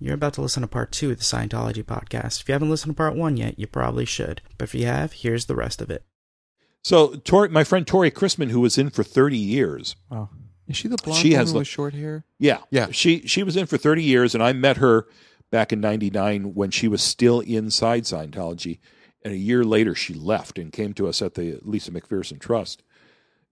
You're about to listen to part 2 of the Scientology podcast. If you haven't listened to part 1 yet, you probably should. But if you have, here's the rest of it. So, my friend Tori Christman, who was in for 30 years. Oh. Is she the blonde woman with short hair? Yeah. Yeah. She was in for 30 years, and I met her back in 99 when she was still inside Scientology. And a year later, she left and came to us at the Lisa McPherson Trust.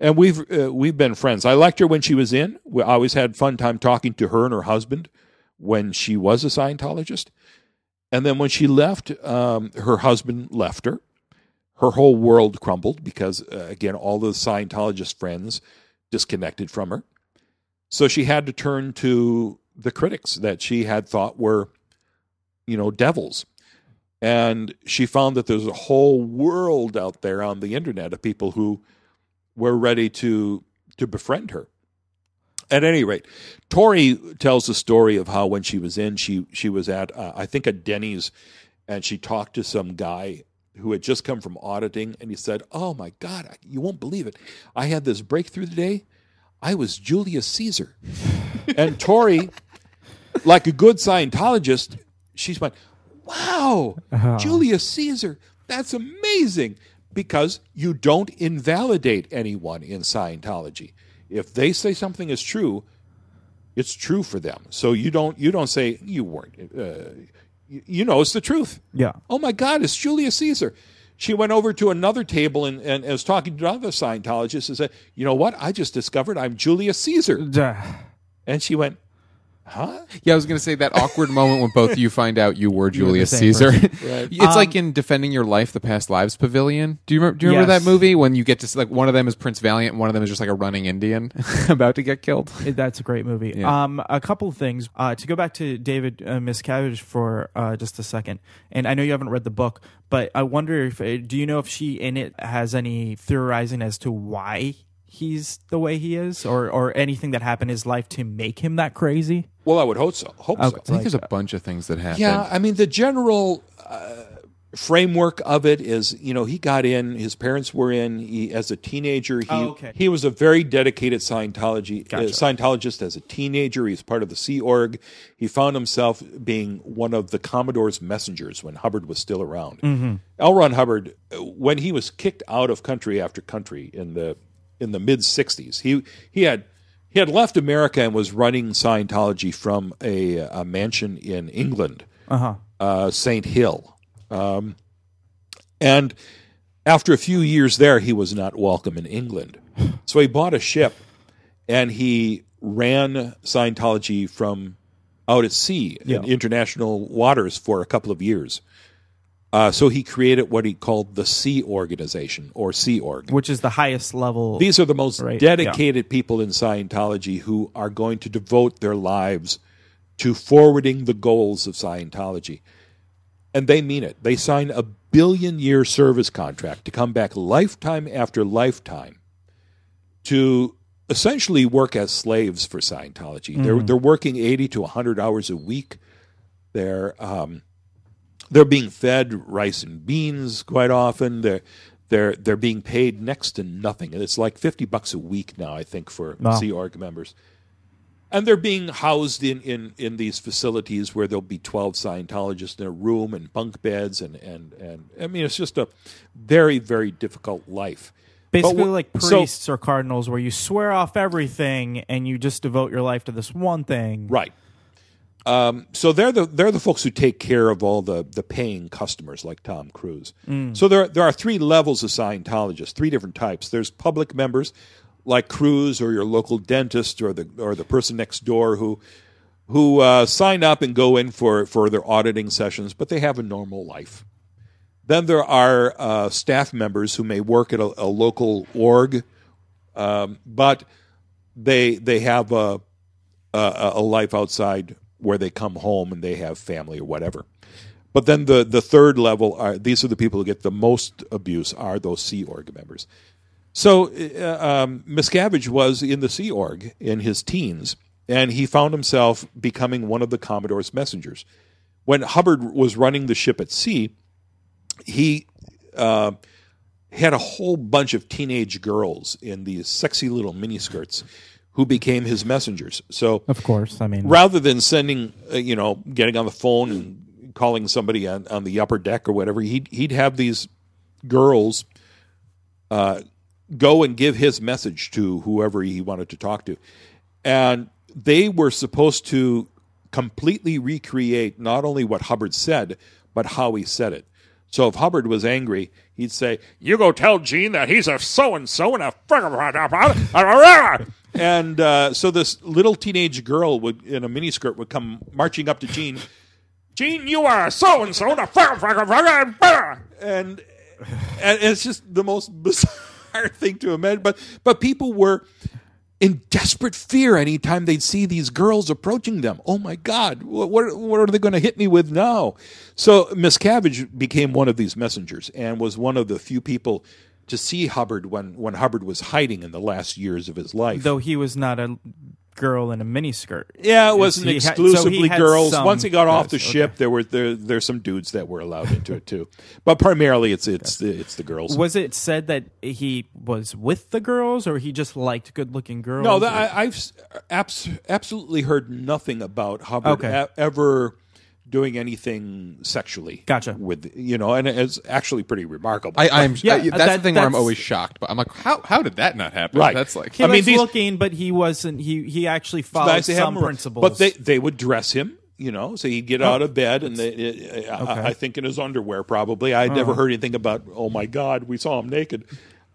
And we've been friends. I liked her when she was in. I always had fun time talking to her and her husband when she was a Scientologist. And then when she left, her husband left her. Her whole world crumbled because, again, all those Scientologist friends disconnected from her. So she had to turn to the critics that she had thought were, you know, devils. And she found that there's a whole world out there on the internet of people who were ready to befriend her. At any rate, Tori tells the story of how when she was in, she was at, I think, a Denny's, and she talked to some guy who had just come from auditing, and he said, "Oh, my God, you won't believe it. I had this breakthrough today. I was Julius Caesar." And Tori, like a good Scientologist, she's like, "Wow, Julius Caesar, that's amazing." Because you don't invalidate anyone in Scientology. If they say something is true, it's true for them. So you don't say you weren't. You know it's the truth. Yeah. Oh my God, it's Julius Caesar. She went over to another table and was talking to another Scientologist and said, "You know what? I just discovered I'm Julius Caesar." And she went, "Huh?" Yeah, I was going to say that awkward moment when both of you find out you were Julius Caesar. Right. It's like in Defending Your Life, the Past Lives Pavilion. Do you remember that movie when you get to, like, one of them is Prince Valiant and one of them is just like a running Indian about to get killed? That's a great movie. Yeah. A couple of things. To go back to David Miscavige for just a second, and I know you haven't read the book, but I wonder if, do you know if she in it has any theorizing as to why he's the way he is, or anything that happened in his life to make him that crazy? Well, I would hope so. I think there's a bunch of things that happen. Yeah, I mean, the general framework of it is, you know, he got in, his parents were in, as a teenager. He was a very dedicated Scientologist as a teenager. He was part of the Sea Org. He found himself being one of the Commodore's messengers when Hubbard was still around. Mm-hmm. L. Ron Hubbard, when he was kicked out of country after country in the mid-'60s, he had left America and was running Scientology from a mansion in England, St. Hill. And after a few years there, he was not welcome in England. So he bought a ship, and he ran Scientology from out at sea in international waters for a couple of years. So he created what he called the Sea Organization, or Sea Org. Which is the highest level. These are the most dedicated people in Scientology who are going to devote their lives to forwarding the goals of Scientology. And they mean it. They sign a billion-year service contract to come back lifetime after lifetime to essentially work as slaves for Scientology. Mm. They're working 80 to 100 hours a week. They're being fed rice and beans quite often. They're being paid next to nothing. And it's like $50 a week now, I think, for Sea Org members. And they're being housed in these facilities where there'll be 12 Scientologists in a room and bunk beds and I mean, it's just a very, very difficult life. Basically like priests or cardinals, where you swear off everything and you just devote your life to this one thing. Right. So they're the folks who take care of all the paying customers, like Tom Cruise. Mm. So there are three levels of Scientologists, three different types. There's public members, like Cruise or your local dentist or the person next door who sign up and go in for their auditing sessions, but they have a normal life. Then there are staff members who may work at a local org, but they have a life outside, where they come home and they have family or whatever. But then the third level, these are the people who get the most abuse, are those Sea Org members. So Miscavige was in the Sea Org in his teens, and he found himself becoming one of the Commodore's messengers. When Hubbard was running the ship at sea, he had a whole bunch of teenage girls in these sexy little miniskirts who became his messengers. So, of course, I mean, rather than sending, you know, getting on the phone and calling somebody on the upper deck or whatever, he'd have these girls go and give his message to whoever he wanted to talk to, and they were supposed to completely recreate not only what Hubbard said, but how he said it. So if Hubbard was angry, he'd say, "You go tell Gene that he's a so-and-so and a friggin'." And so this little teenage girl would, in a miniskirt, would come marching up to Gene. "Gene, you are a so-and-so and a friggin'. And it's just the most bizarre thing to imagine. But people were in desperate fear anytime they'd see these girls approaching them. Oh, my God, what are they going to hit me with now? So Miscavige became one of these messengers and was one of the few people to see Hubbard when Hubbard was hiding in the last years of his life. Though he was not a girl in a miniskirt. Yeah, it wasn't exclusively girls. Once he got off the ship, there's some dudes that were allowed into it, too. But primarily it's the girls. Was it said that he was with the girls, or he just liked good-looking girls? No, I've absolutely heard nothing about Hubbard ever doing anything sexually. Gotcha. With, you know, and it's actually pretty remarkable. That's the thing where I'm always shocked. But I'm like, how did that not happen? Right. That's like, he was looking, but he wasn't. He actually followed some principles. But they would dress him, you know, so he'd get out of bed and I think in his underwear probably. I'd never heard anything about, oh my God, we saw him naked.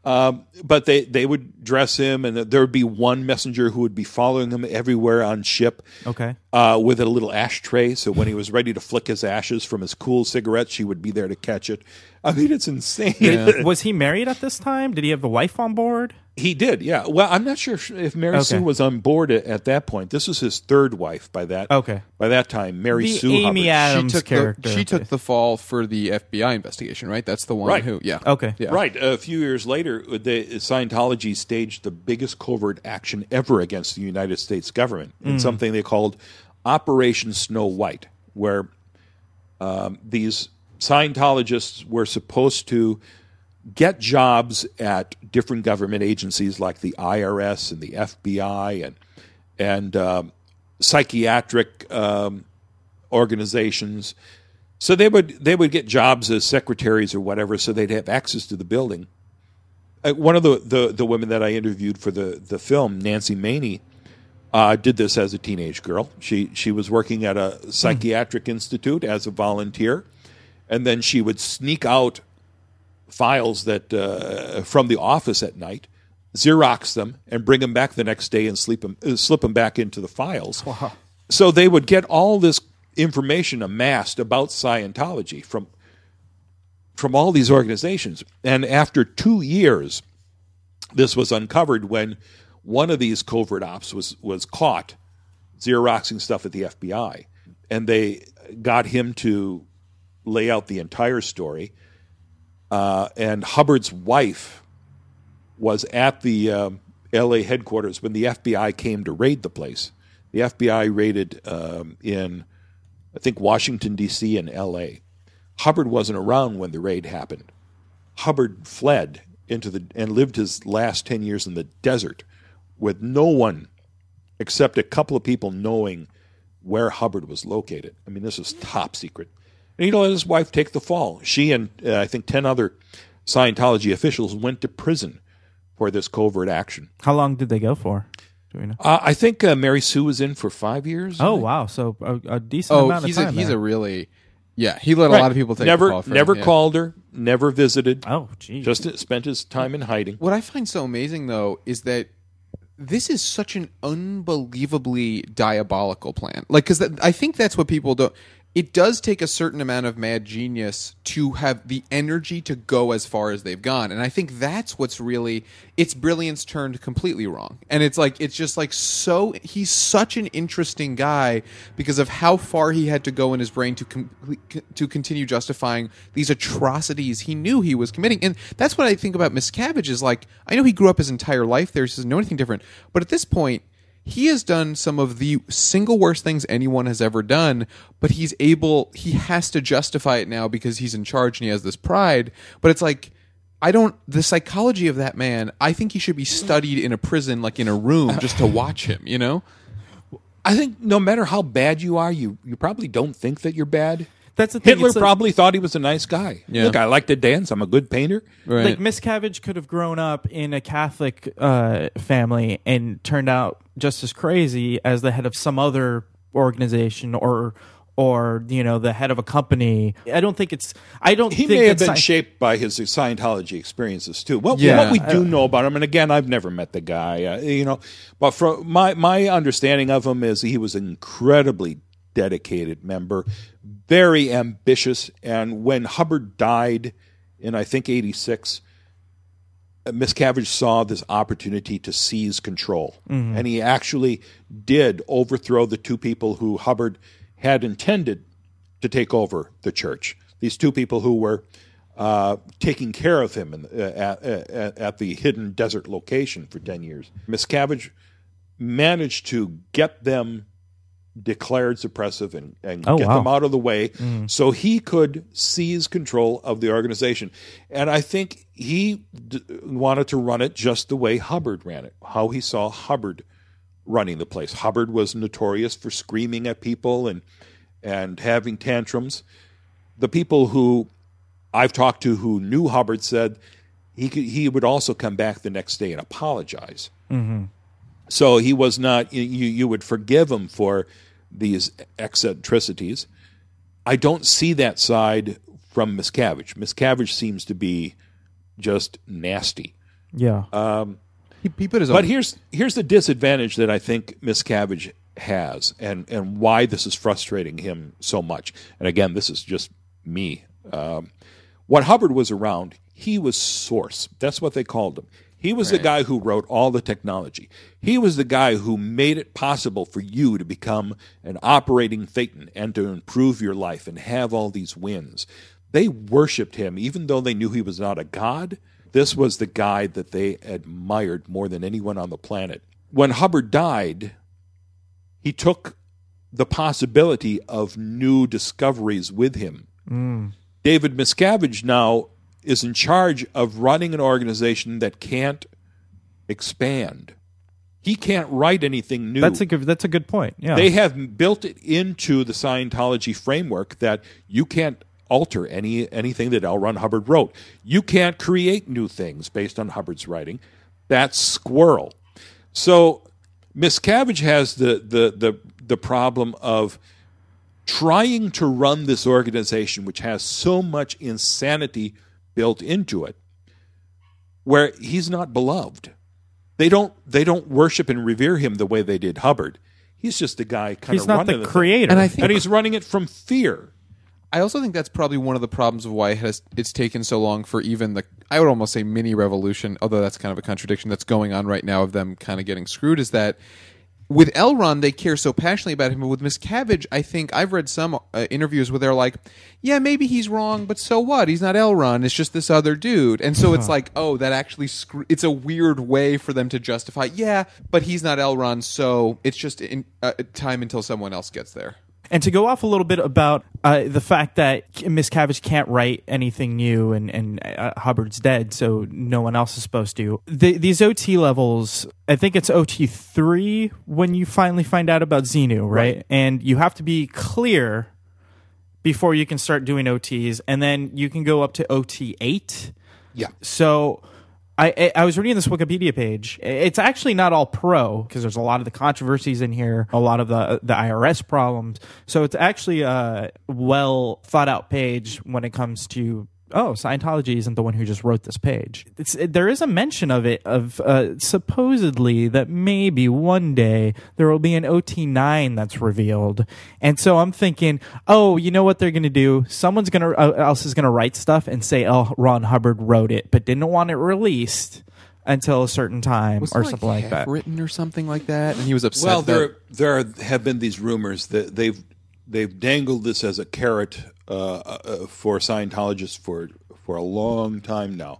But they would dress him, and there would be one messenger who would be following him everywhere on ship. Okay. With a little ashtray, so when he was ready to flick his ashes from his cool cigarette, she would be there to catch it. I mean, it's insane. Yeah. Was he married at this time? Did he have the wife on board? He did, yeah. Well, I'm not sure if Mary Sue was on board at that point. This was his third wife by that time. Amy Adams character. She took the fall for the FBI investigation, right? That's the one who, yeah. Okay. Yeah. Right. A few years later, Scientology staged the biggest covert action ever against the United States government in something they called Operation Snow White, where these Scientologists were supposed to get jobs at different government agencies like the IRS and the FBI and psychiatric organizations. So they would get jobs as secretaries or whatever, so they'd have access to the building. One of the women that I interviewed for the film, Nancy Many, did this as a teenage girl. She was working at a psychiatric institute as a volunteer, and then she would sneak out files that from the office at night, Xerox them, and bring them back the next day and slip them back into the files. Wow. So they would get all this information amassed about Scientology from all these organizations. And after 2 years, this was uncovered when one of these covert ops was caught Xeroxing stuff at the FBI. And they got him to lay out the entire story. And Hubbard's wife was at the L.A. headquarters when the FBI came to raid the place. The FBI raided in Washington, D.C. and L.A. Hubbard wasn't around when the raid happened. Hubbard fled and lived his last 10 years in the desert with no one except a couple of people knowing where Hubbard was located. I mean, this was top secret. And he let his wife take the fall. She and 10 other Scientology officials went to prison for this covert action. How long did they go for? Do we know? Mary Sue was in for 5 years. Oh, wow. So a decent amount of time. He let a lot of people take the fall for him. Never called her, never visited. Oh, geez. Just spent his time in hiding. What I find so amazing, though, is that this is such an unbelievably diabolical plan. Like, because I think that's what people don't. It does take a certain amount of mad genius to have the energy to go as far as they've gone. And I think that's what's really – it's brilliance turned completely wrong. And it's like – it's just like so – he's such an interesting guy because of how far he had to go in his brain to continue justifying these atrocities he knew he was committing. And that's what I think about Miscavige is like – I know he grew up his entire life there. He doesn't know anything different. But at this point – he has done some of the single worst things anyone has ever done, but he has to justify it now because he's in charge and he has this pride. But it's like, The psychology of that man, I think he should be studied in a prison, like in a room, just to watch him, you know? I think no matter how bad you are, you probably don't think that you're bad. That's the thing. Hitler probably thought he was a nice guy. Yeah. Look, I like to dance. I'm a good painter. Right. Like, Miscavige could have grown up in a Catholic family and turned out just as crazy as the head of some other organization or you know, the head of a company. I don't think it's. I don't. He think may have been shaped by his Scientology experiences too. What we do know about him, and again, I've never met the guy. You know, but from my understanding of him is he was an incredibly dedicated member, very ambitious. And when Hubbard died in, I think, 86, Miscavige saw this opportunity to seize control, mm-hmm. and he actually did overthrow the two people who Hubbard had intended to take over the church. These two people who were taking care of him at the hidden desert location for 10 years. Miscavige managed to get them declared suppressive and get them out of the way so he could seize control of the organization. And I think he wanted to run it just the way Hubbard ran it, how he saw Hubbard running the place. Hubbard was notorious for screaming at people and having tantrums. The people who I've talked to who knew Hubbard said he would also come back the next day and apologize. Mm-hmm. So he was not, you would forgive him for these eccentricities. I don't see that side from Miscavige. Miscavige seems to be just nasty. Yeah. But here's the disadvantage that I think Miscavige has, and why this is frustrating him so much. And again, this is just me. When Hubbard was around, he was source. That's what they called him. He was the guy who wrote all the technology. He was the guy who made it possible for you to become an operating Thetan and to improve your life and have all these wins. They worshipped him, even though they knew he was not a god. This was the guy that they admired more than anyone on the planet. When Hubbard died, he took the possibility of new discoveries with him. Mm. David Miscavige now is in charge of running an organization that can't expand. He can't write anything new. That's a good point. Yeah. They have built it into the Scientology framework that you can't alter anything that L. Ron Hubbard wrote. You can't create new things based on Hubbard's writing. That's squirrel. So Miscavige has the problem of trying to run this organization, which has so much insanity built into it, where he's not beloved. They don't worship and revere him the way they did Hubbard. He's just the guy kind of running. He's not the creator, and he's running it from fear. I also think that's probably one of the problems of why it's taken so long for even the, I would almost say, mini revolution, although that's kind of a contradiction that's going on right now of them kind of getting screwed, is that with L. Ron, they care so passionately about him, but with Miscavige, I think I've read some interviews where they're like, yeah, maybe he's wrong, but so what? He's not L. Ron. It's just this other dude. And so it's like, oh, that actually, it's a weird way for them to justify, yeah, but he's not L. Ron, so it's just time until someone else gets there. And to go off a little bit about the fact that Miscavige can't write anything new and Hubbard's dead, so no one else is supposed to. These OT levels, I think it's OT3 when you finally find out about Xenu, right? And you have to be clear before you can start doing OTs, and then you can go up to OT8. Yeah. So I was reading this Wikipedia page. It's actually not all pro, because there's a lot of the controversies in here, a lot of the IRS problems. So it's actually a well thought out page when it comes to, Scientology isn't the one who just wrote this page. There is a mention of it, of supposedly that maybe one day there will be an OT9 that's revealed. And so I'm thinking, you know what they're going to do? Someone else is going to write stuff and say, Ron Hubbard wrote it, but didn't want it released until a certain time or something like that. Written or something like that, and he was upset. Well, there have been these rumors that they've dangled this as a carrot for Scientologists for a long time now.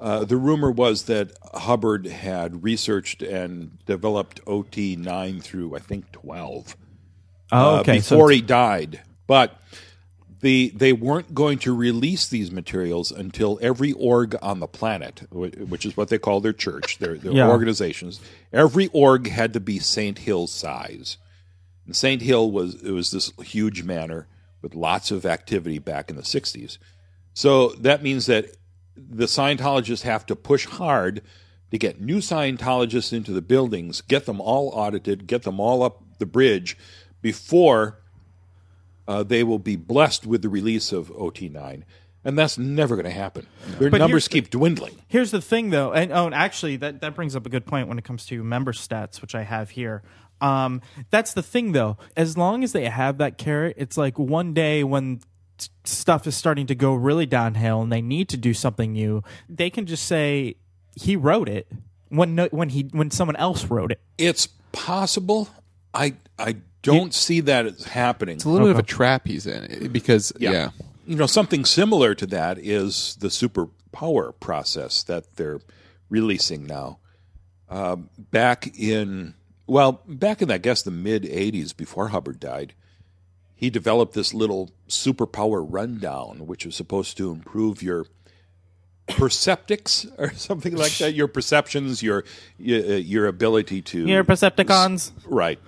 The rumor was that Hubbard had researched and developed OT9 through, I think, 12 before he died. But They weren't going to release these materials until every org on the planet, which is what they call their church, their organizations, every org had to be St. Hill size. And St. Hill was this huge manor with lots of activity back in the 60s. So that means that the Scientologists have to push hard to get new Scientologists into the buildings, get them all audited, get them all up the bridge before they will be blessed with the release of OT9. And that's never going to happen. Their numbers keep dwindling. Here's the thing, though. And actually, that brings up a good point when it comes to member stats, which I have here. That's the thing, though. As long as they have that carrot, it's like one day when stuff is starting to go really downhill and they need to do something new, they can just say, he wrote it when someone else wrote it. It's possible. I don't see that as happening. It's a little bit of a trap he's in because, You know, something similar to that is the superpower process that they're releasing now. Back in, I guess, the mid-'80s, before Hubbard died, he developed this little superpower rundown, which was supposed to improve your perceptics or something like that, your perceptions, your ability to... Your percepticons. Right.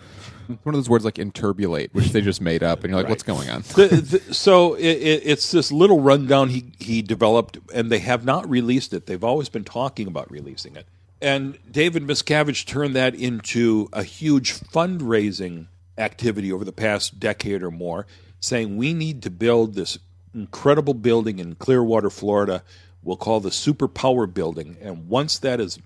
One of those words like interbulate, which they just made up, and you're like, What's going on? So it's this little rundown he developed, and they have not released it. They've always been talking about releasing it. And David Miscavige turned that into a huge fundraising activity over the past decade or more, saying we need to build this incredible building in Clearwater, Florida, we'll call the Superpower Building. And once that is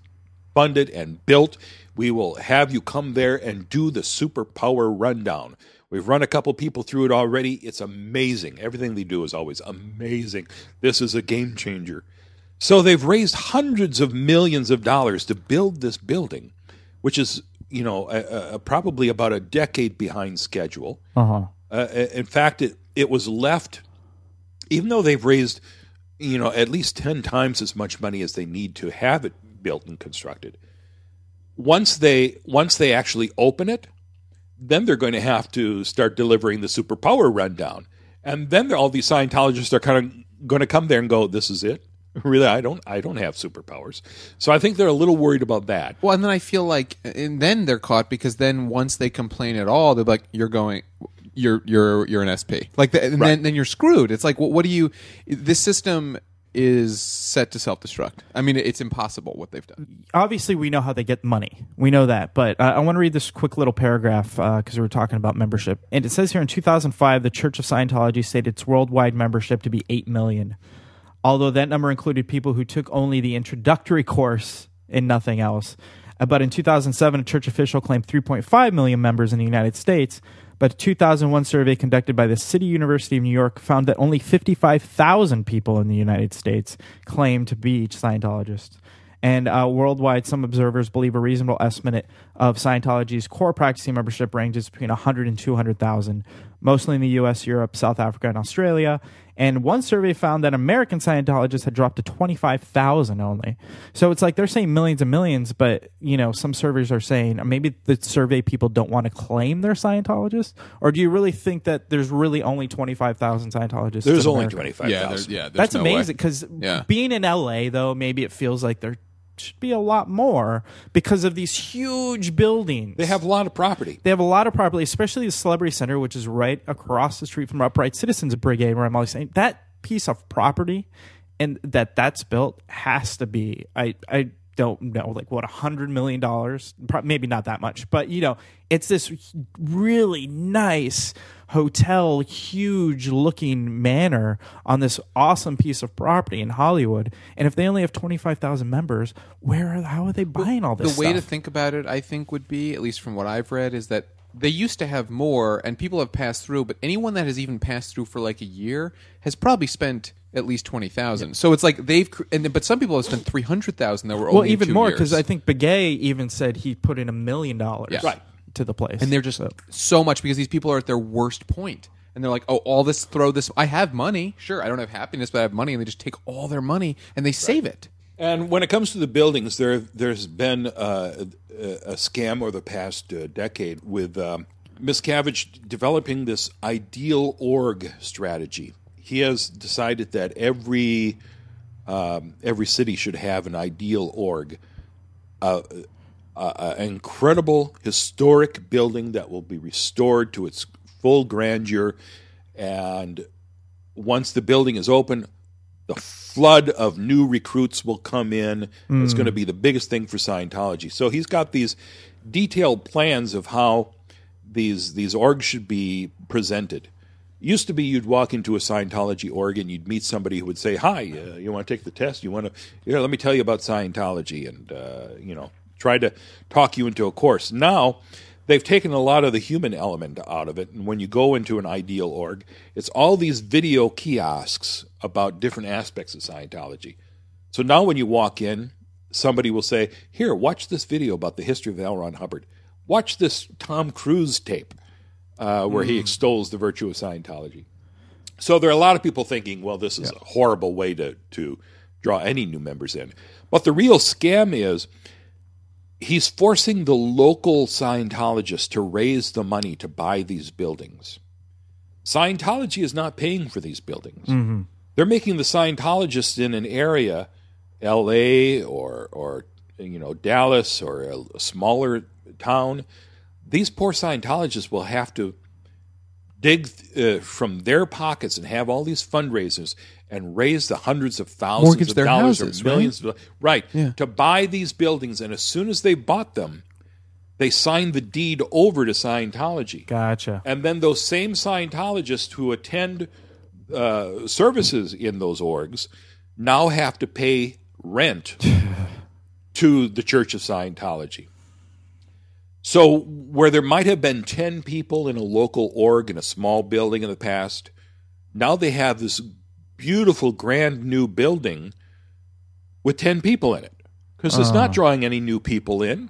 funded and built, we will have you come there and do the Superpower Rundown. We've run a couple people through it already. It's amazing. Everything they do is always amazing. This is a game changer. So they've raised hundreds of millions of dollars to build this building, which is, you know, probably about a decade behind schedule. Uh-huh. In fact, it was left, even though they've raised, you know, at least 10 times as much money as they need to have it built and constructed. Once they actually open it, then they're going to have to start delivering the Superpower Rundown, and then all these Scientologists are kind of going to come there and go, "This is it." Really, I don't have superpowers. So I think they're a little worried about that. Well, and then I feel like, and then they're caught because then once they complain at all, they're like, you're an SP. Like, then you're screwed. It's like, well, what do you? This system is set to self-destruct. I mean, it's impossible what they've done. Obviously, we know how they get money. We know that. But I want to read this quick little paragraph because we were talking about membership. And it says here in 2005, the Church of Scientology stated its worldwide membership to be 8 million. Although that number included people who took only the introductory course and nothing else. But in 2007, a church official claimed 3.5 million members in the United States. But a 2001 survey conducted by the City University of New York found that only 55,000 people in the United States claimed to be Scientologists. And worldwide, some observers believe a reasonable estimate of Scientology's core practicing membership ranges between 100 and 200,000, mostly in the U.S., Europe, South Africa, and Australia. And one survey found that American Scientologists had dropped to 25,000 only. So it's like they're saying millions and millions, but you know, some surveys are saying maybe the survey people don't want to claim they're Scientologists. Or do you really think that there's really only 25,000 Scientologists? There's only 25,000. Yeah, that's no amazing because being in LA though, maybe it feels like there should be a lot more because of these huge buildings. They have a lot of property. Especially the Celebrity Center, which is right across the street from Upright Citizens Brigade, where I'm always saying that piece of property and that's built has to be, I don't know, like what, $100 million? Maybe not that much, but you know, it's this really nice hotel, huge looking manor on this awesome piece of property in Hollywood. And if they only have 25,000 members, how are they buying all this stuff? The way to think about it, I think, would be, at least from what I've read, is that they used to have more and people have passed through, but anyone that has even passed through for like a year has probably spent at least 20,000. Yeah. So it's like but some people have spent 300,000 that were only 2 years. Well, even more, because I think Begay even said he put in $1 million. Yeah. Right. To the place. And they're just so much because these people are at their worst point. And they're like, oh, I have money. Sure, I don't have happiness, but I have money. And they just take all their money and they save it. And when it comes to the buildings, there's been a scam over the past decade with Miscavige developing this ideal org strategy. He has decided that every city should have an ideal org, an incredible historic building that will be restored to its full grandeur. And once the building is open, the flood of new recruits will come in. Mm. It's going to be the biggest thing for Scientology. So he's got these detailed plans of how these orgs should be presented. Used to be you'd walk into a Scientology org and you'd meet somebody who would say, "Hi, you want to take the test? You want to? Here, let me tell you about Scientology," and try to talk you into a course. Now they've taken a lot of the human element out of it, and when you go into an ideal org, it's all these video kiosks about different aspects of Scientology. So now when you walk in, somebody will say, "Here, watch this video about the history of L. Ron Hubbard. Watch this Tom Cruise tape." Where he extols the virtue of Scientology. So there are a lot of people thinking, well, this is a horrible way to draw any new members in. But the real scam is he's forcing the local Scientologists to raise the money to buy these buildings. Scientology is not paying for these buildings. Mm-hmm. They're making the Scientologists in an area, L.A. or Dallas or a smaller town. These poor Scientologists will have to dig from their pockets and have all these fundraisers and raise the hundreds of thousands mortgage of their dollars houses, or millions, right? To buy these buildings. And as soon as they bought them, they signed the deed over to Scientology. Gotcha. And then those same Scientologists who attend services in those orgs now have to pay rent to the Church of Scientology. So where there might have been 10 people in a local org in a small building in the past, now they have this beautiful, grand new building with 10 people in it because it's not drawing any new people in.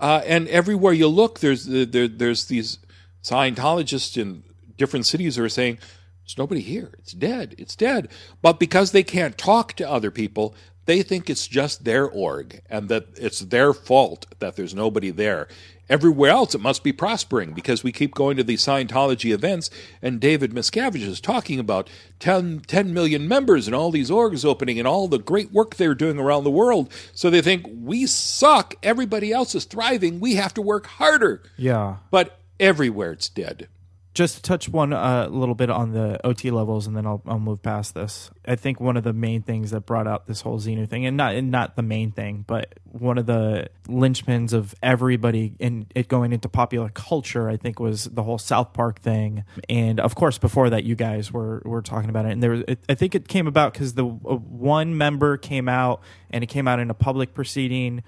And everywhere you look, there's these Scientologists in different cities who are saying, "There's nobody here. It's dead. It's dead." But because they can't talk to other people, they think it's just their org and that it's their fault that there's nobody there. Everywhere else, it must be prospering because we keep going to these Scientology events, and David Miscavige is talking about 10 million members and all these orgs opening and all the great work they're doing around the world. So they think, we suck. Everybody else is thriving. We have to work harder. Yeah. But everywhere it's dead. Just to touch one little bit on the OT levels, and then I'll move past this. I think one of the main things that brought out this whole Xenu thing, and not the main thing, but one of the linchpins of everybody in it going into popular culture, I think, was the whole South Park thing. And of course, before that, you guys were talking about it. And I think it came about because the one member came out, and it came out in a public proceeding,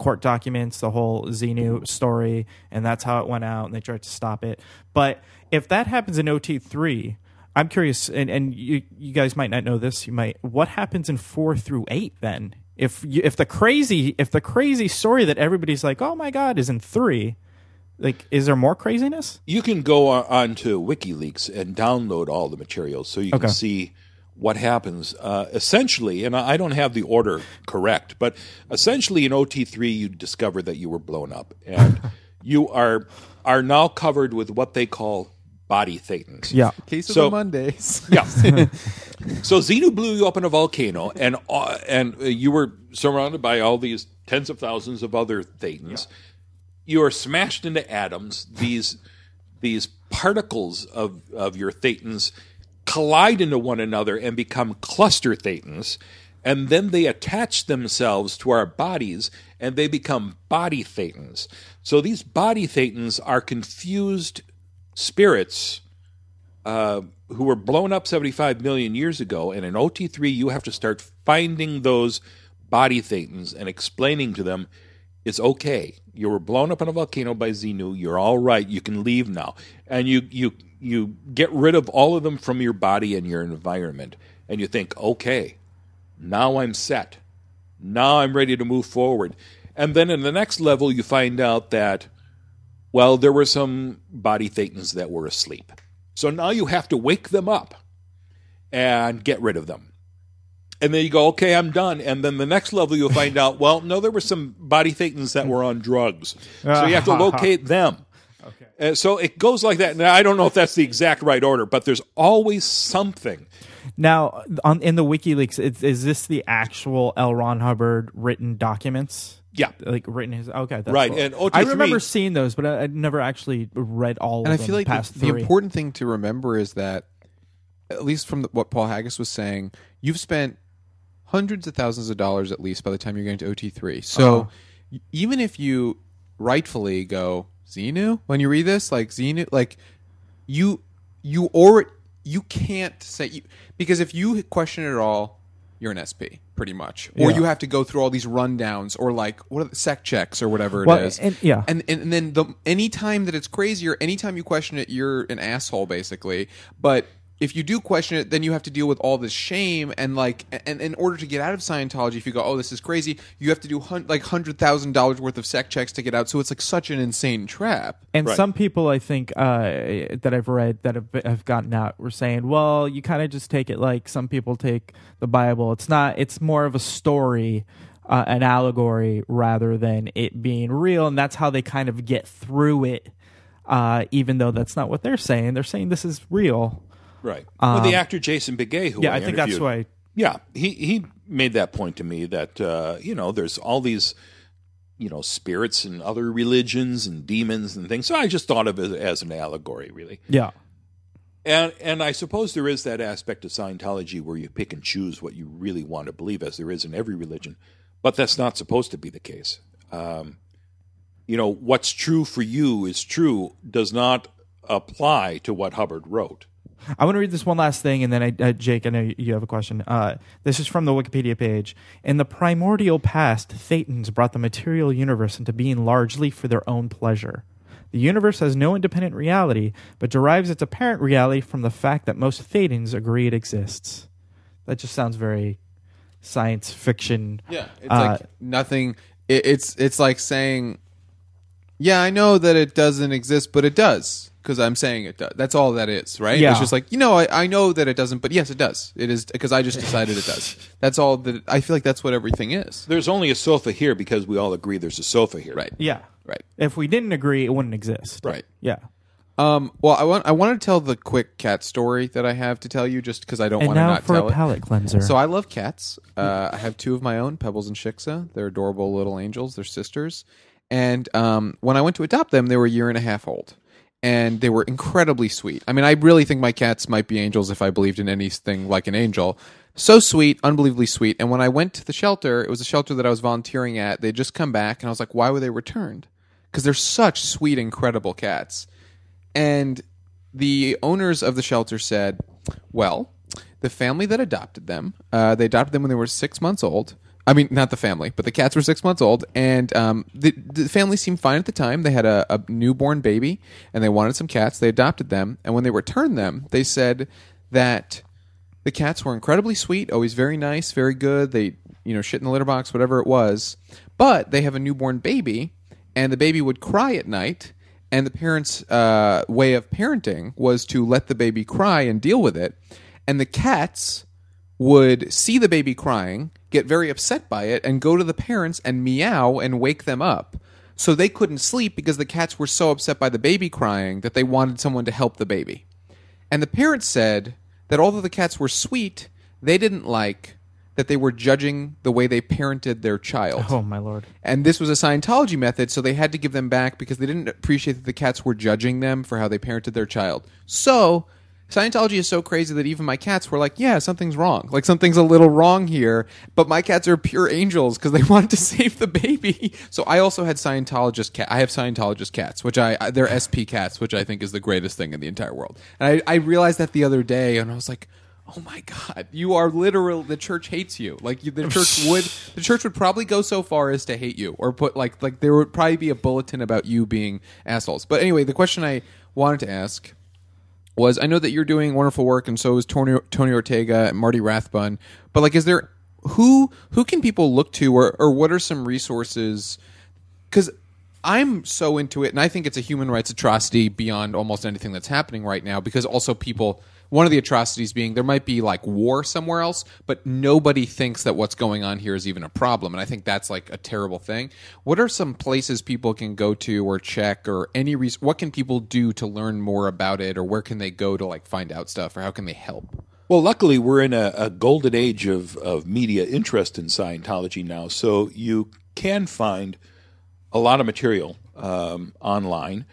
court documents, the whole Xenu story, and that's how it went out, and they tried to stop it. But if that happens in OT3, I'm curious, and you guys might not know this. What happens in 4 through 8 then? If the crazy story that everybody's like, "Oh my God," is in 3, like, is there more craziness? You can go on to WikiLeaks and download all the materials so you can see what happens. Essentially, and I don't have the order correct, but essentially in OT3 you discover that you were blown up and you are now covered with what they call body thetans. Yeah. Case of the Mondays. Yeah. So Xenu blew you up in a volcano, and you were surrounded by all these tens of thousands of other thetans. Yeah. You are smashed into atoms. These particles of your thetans collide into one another and become cluster thetans, and then they attach themselves to our bodies and they become body thetans. So these body thetans are confused spirits who were blown up 75 million years ago, and in OT3 you have to start finding those body thetans and explaining to them, it's okay. You were blown up on a volcano by Xenu. You're all right. You can leave now. And you get rid of all of them from your body and your environment. And you think, okay, now I'm set. Now I'm ready to move forward. And then in the next level, you find out that, well, there were some body thetans that were asleep. So now you have to wake them up and get rid of them. And then you go, okay, I'm done. And then the next level, you'll find out, well, no, there were some body thetans that were on drugs. So you have to locate them. Okay. So it goes like that. Now, I don't know if that's the exact right order, but there's always something. Now, in the WikiLeaks, is this the actual L. Ron Hubbard written documents? Yeah. Like written his... Okay, that's right. Cool. And OT3, I remember seeing those, but I never actually read all of them. And I feel like the important thing to remember is that, at least from what Paul Haggis was saying, you've spent hundreds of thousands of dollars at least by the time you're getting to OT3. So even if you rightfully go, Xenu, when you read this, like Xenu, like you can't say because if you question it at all, you're an SP pretty much, or you have to go through all these rundowns or like what are the sec checks or whatever it is. And, and then any time that it's crazier, any time you question it, you're an asshole basically. But if you do question it, then you have to deal with all this shame and like, and in order to get out of Scientology, if you go, oh, this is crazy, you have to do like $100,000 worth of sec checks to get out. So it's like such an insane trap. And some people I think that I've read that have gotten out were saying, well, you kind of just take it like some people take the Bible. It's not. It's more of a story. An allegory rather than it being real. And that's how they kind of get through it, even though that's not what they're saying. They're saying this is real. Right. Well, the actor Jason Begay, who I think that's why. Yeah, he made that point to me that there's all these spirits and other religions and demons and things. So I just thought of it as an allegory, really. Yeah. And I suppose there is that aspect of Scientology where you pick and choose what you really want to believe, as there is in every religion, but that's not supposed to be the case. What's true for you is true does not apply to what Hubbard wrote. I want to read this one last thing, and then, Jake, I know you have a question. This is from the Wikipedia page. In the primordial past, Thetans brought the material universe into being largely for their own pleasure. The universe has no independent reality, but derives its apparent reality from the fact that most Thetans agree it exists. That just sounds very science fiction. Yeah, it's like nothing. It's like saying, yeah, I know that it doesn't exist, but it does. Because I'm saying it does. That's all that is, right? Yeah. It's just like, I know that it doesn't, but yes, it does. It is, because I just decided it does. That's all that I feel like that's what everything is. There's only a sofa here because we all agree there's a sofa here. Right. Yeah. Right. If we didn't agree, it wouldn't exist. Right. Yeah. Well, I want to tell the quick cat story that I have to tell you just because I don't want to not tell it. And now for a palate cleanser. So I love cats. I have two of my own, Pebbles and Shiksa. They're adorable little angels. They're sisters. And when I went to adopt them, they were a year and a half old. And they were incredibly sweet. I mean, I really think my cats might be angels if I believed in anything like an angel. So sweet, unbelievably sweet. And when I went to the shelter, it was a shelter that I was volunteering at. They'd just come back, and I was like, why were they returned? Because they're such sweet, incredible cats. And the owners of the shelter said, well, the family that adopted them, they adopted them when they were 6 months old. I mean, not the family, but the cats were 6 months old, and the family seemed fine at the time. They had a newborn baby, and they wanted some cats. They adopted them, and when they returned them, they said that the cats were incredibly sweet, always very nice, very good. They, shit in the litter box, whatever it was. But they have a newborn baby, and the baby would cry at night, and the parents' way of parenting was to let the baby cry and deal with it, and the cats would see the baby crying, get very upset by it, and go to the parents and meow and wake them up. So they couldn't sleep because the cats were so upset by the baby crying that they wanted someone to help the baby. And the parents said that although the cats were sweet, they didn't like that they were judging the way they parented their child. Oh, my Lord. And this was a Scientology method, so they had to give them back because they didn't appreciate that the cats were judging them for how they parented their child. So Scientology is so crazy that even my cats were like, yeah, something's wrong. Like, something's a little wrong here, but my cats are pure angels because they wanted to save the baby. So I also had Scientologist cats. I have Scientologist cats, which they're SP cats, which I think is the greatest thing in the entire world. And I realized that the other day, and I was like, oh my God, you are literal. The church hates you. Like, the church would probably go so far as to hate you, or put like there would probably be a bulletin about you being assholes. But anyway, the question I wanted to ask was, I know that you're doing wonderful work, and so is Tony Ortega and Marty Rathbun, but like, is there who can people look to, or what are some resources? Because I'm so into it, and I think it's a human rights atrocity beyond almost anything that's happening right now, because also people One of the atrocities being there might be like war somewhere else, but nobody thinks that what's going on here is even a problem. And I think that's like a terrible thing. What are some places people can go to or check or any reason? What can people do to learn more about it, or where can they go to like find out stuff, or how can they help? Well, luckily, we're in a golden age of media interest in Scientology now, so you can find a lot of material online.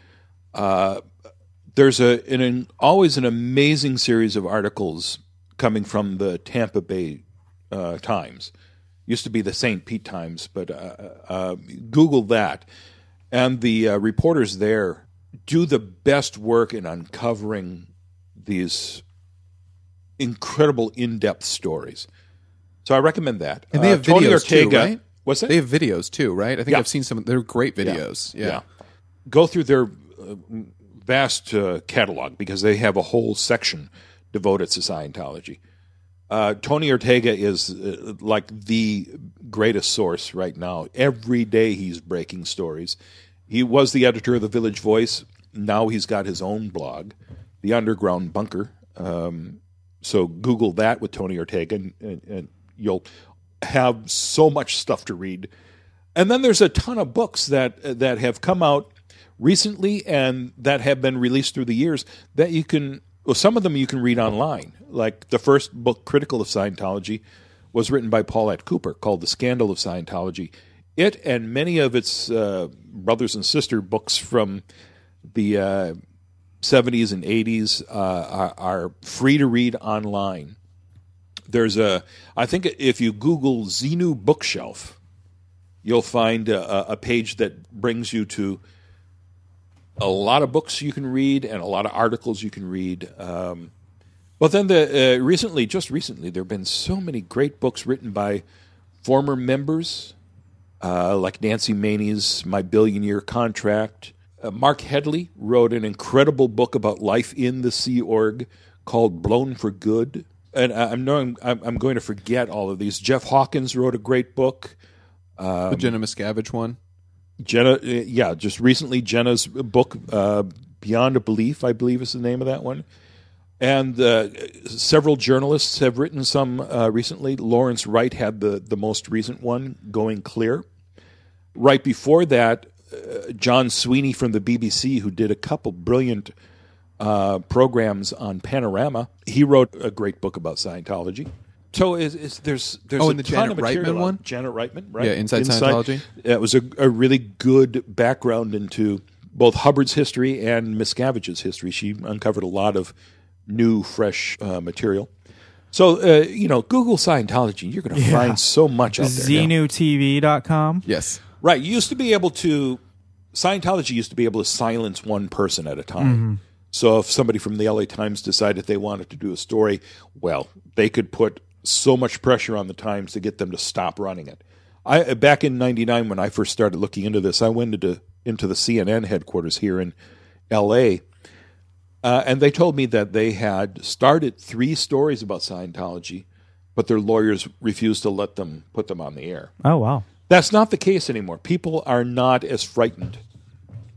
There's always an amazing series of articles coming from the Tampa Bay Times. Used to be the St. Pete Times, but Google that. And the reporters there do the best work in uncovering these incredible in-depth stories. So I recommend that. And they have Tony videos Ortega, too, right? What's that? They have videos too, right? I think I've seen some. They're great videos. Yeah. Go through their vast catalog, because they have a whole section devoted to Scientology. Tony Ortega is like the greatest source right now. Every day he's breaking stories. He was the editor of the Village Voice. Now he's got his own blog, The Underground Bunker. So Google that with Tony Ortega, and you'll have so much stuff to read. And then there's a ton of books that have come out recently and that have been released through the years that you can, well, some of them you can read online. Like the first book critical of Scientology was written by Paulette Cooper, called The Scandal of Scientology. It and many of its brothers and sister books from the 70s and 80s are free to read online. There's I think if you Google Xenu Bookshelf, you'll find a page that brings you to a lot of books you can read and a lot of articles you can read. But then recently, there have been so many great books written by former members, like Nancy Many's My Billion-Year Contract. Mark Headley wrote an incredible book about life in the Sea Org called Blown for Good. And I'm going to forget all of these. Jeff Hawkins wrote a great book. The Jenna Miscavige one. Just recently Jenna's book, Beyond a Belief, I believe is the name of that one. And several journalists have written some recently. Lawrence Wright had the most recent one, Going Clear. Right before that, John Sweeney from the BBC, who did a couple brilliant programs on Panorama, he wrote a great book about Scientology. So there's a ton of material. One? Janet Reitman, right? Yeah, Inside Scientology. It was a really good background into both Hubbard's history and Miscavige's history. She uncovered a lot of new, fresh material. So, Google Scientology. You're going to find so much out there. XenuTV.com. Yes. Right. Scientology used to be able to silence one person at a time. Mm-hmm. So if somebody from the LA Times decided they wanted to do a story, well, they could put so much pressure on the Times to get them to stop running it. Back in 99, when I first started looking into this, I went into the CNN headquarters here in LA, and they told me that they had started 3 stories about Scientology, but their lawyers refused to let them put them on the air. Oh, wow. That's not the case anymore. People are not as frightened.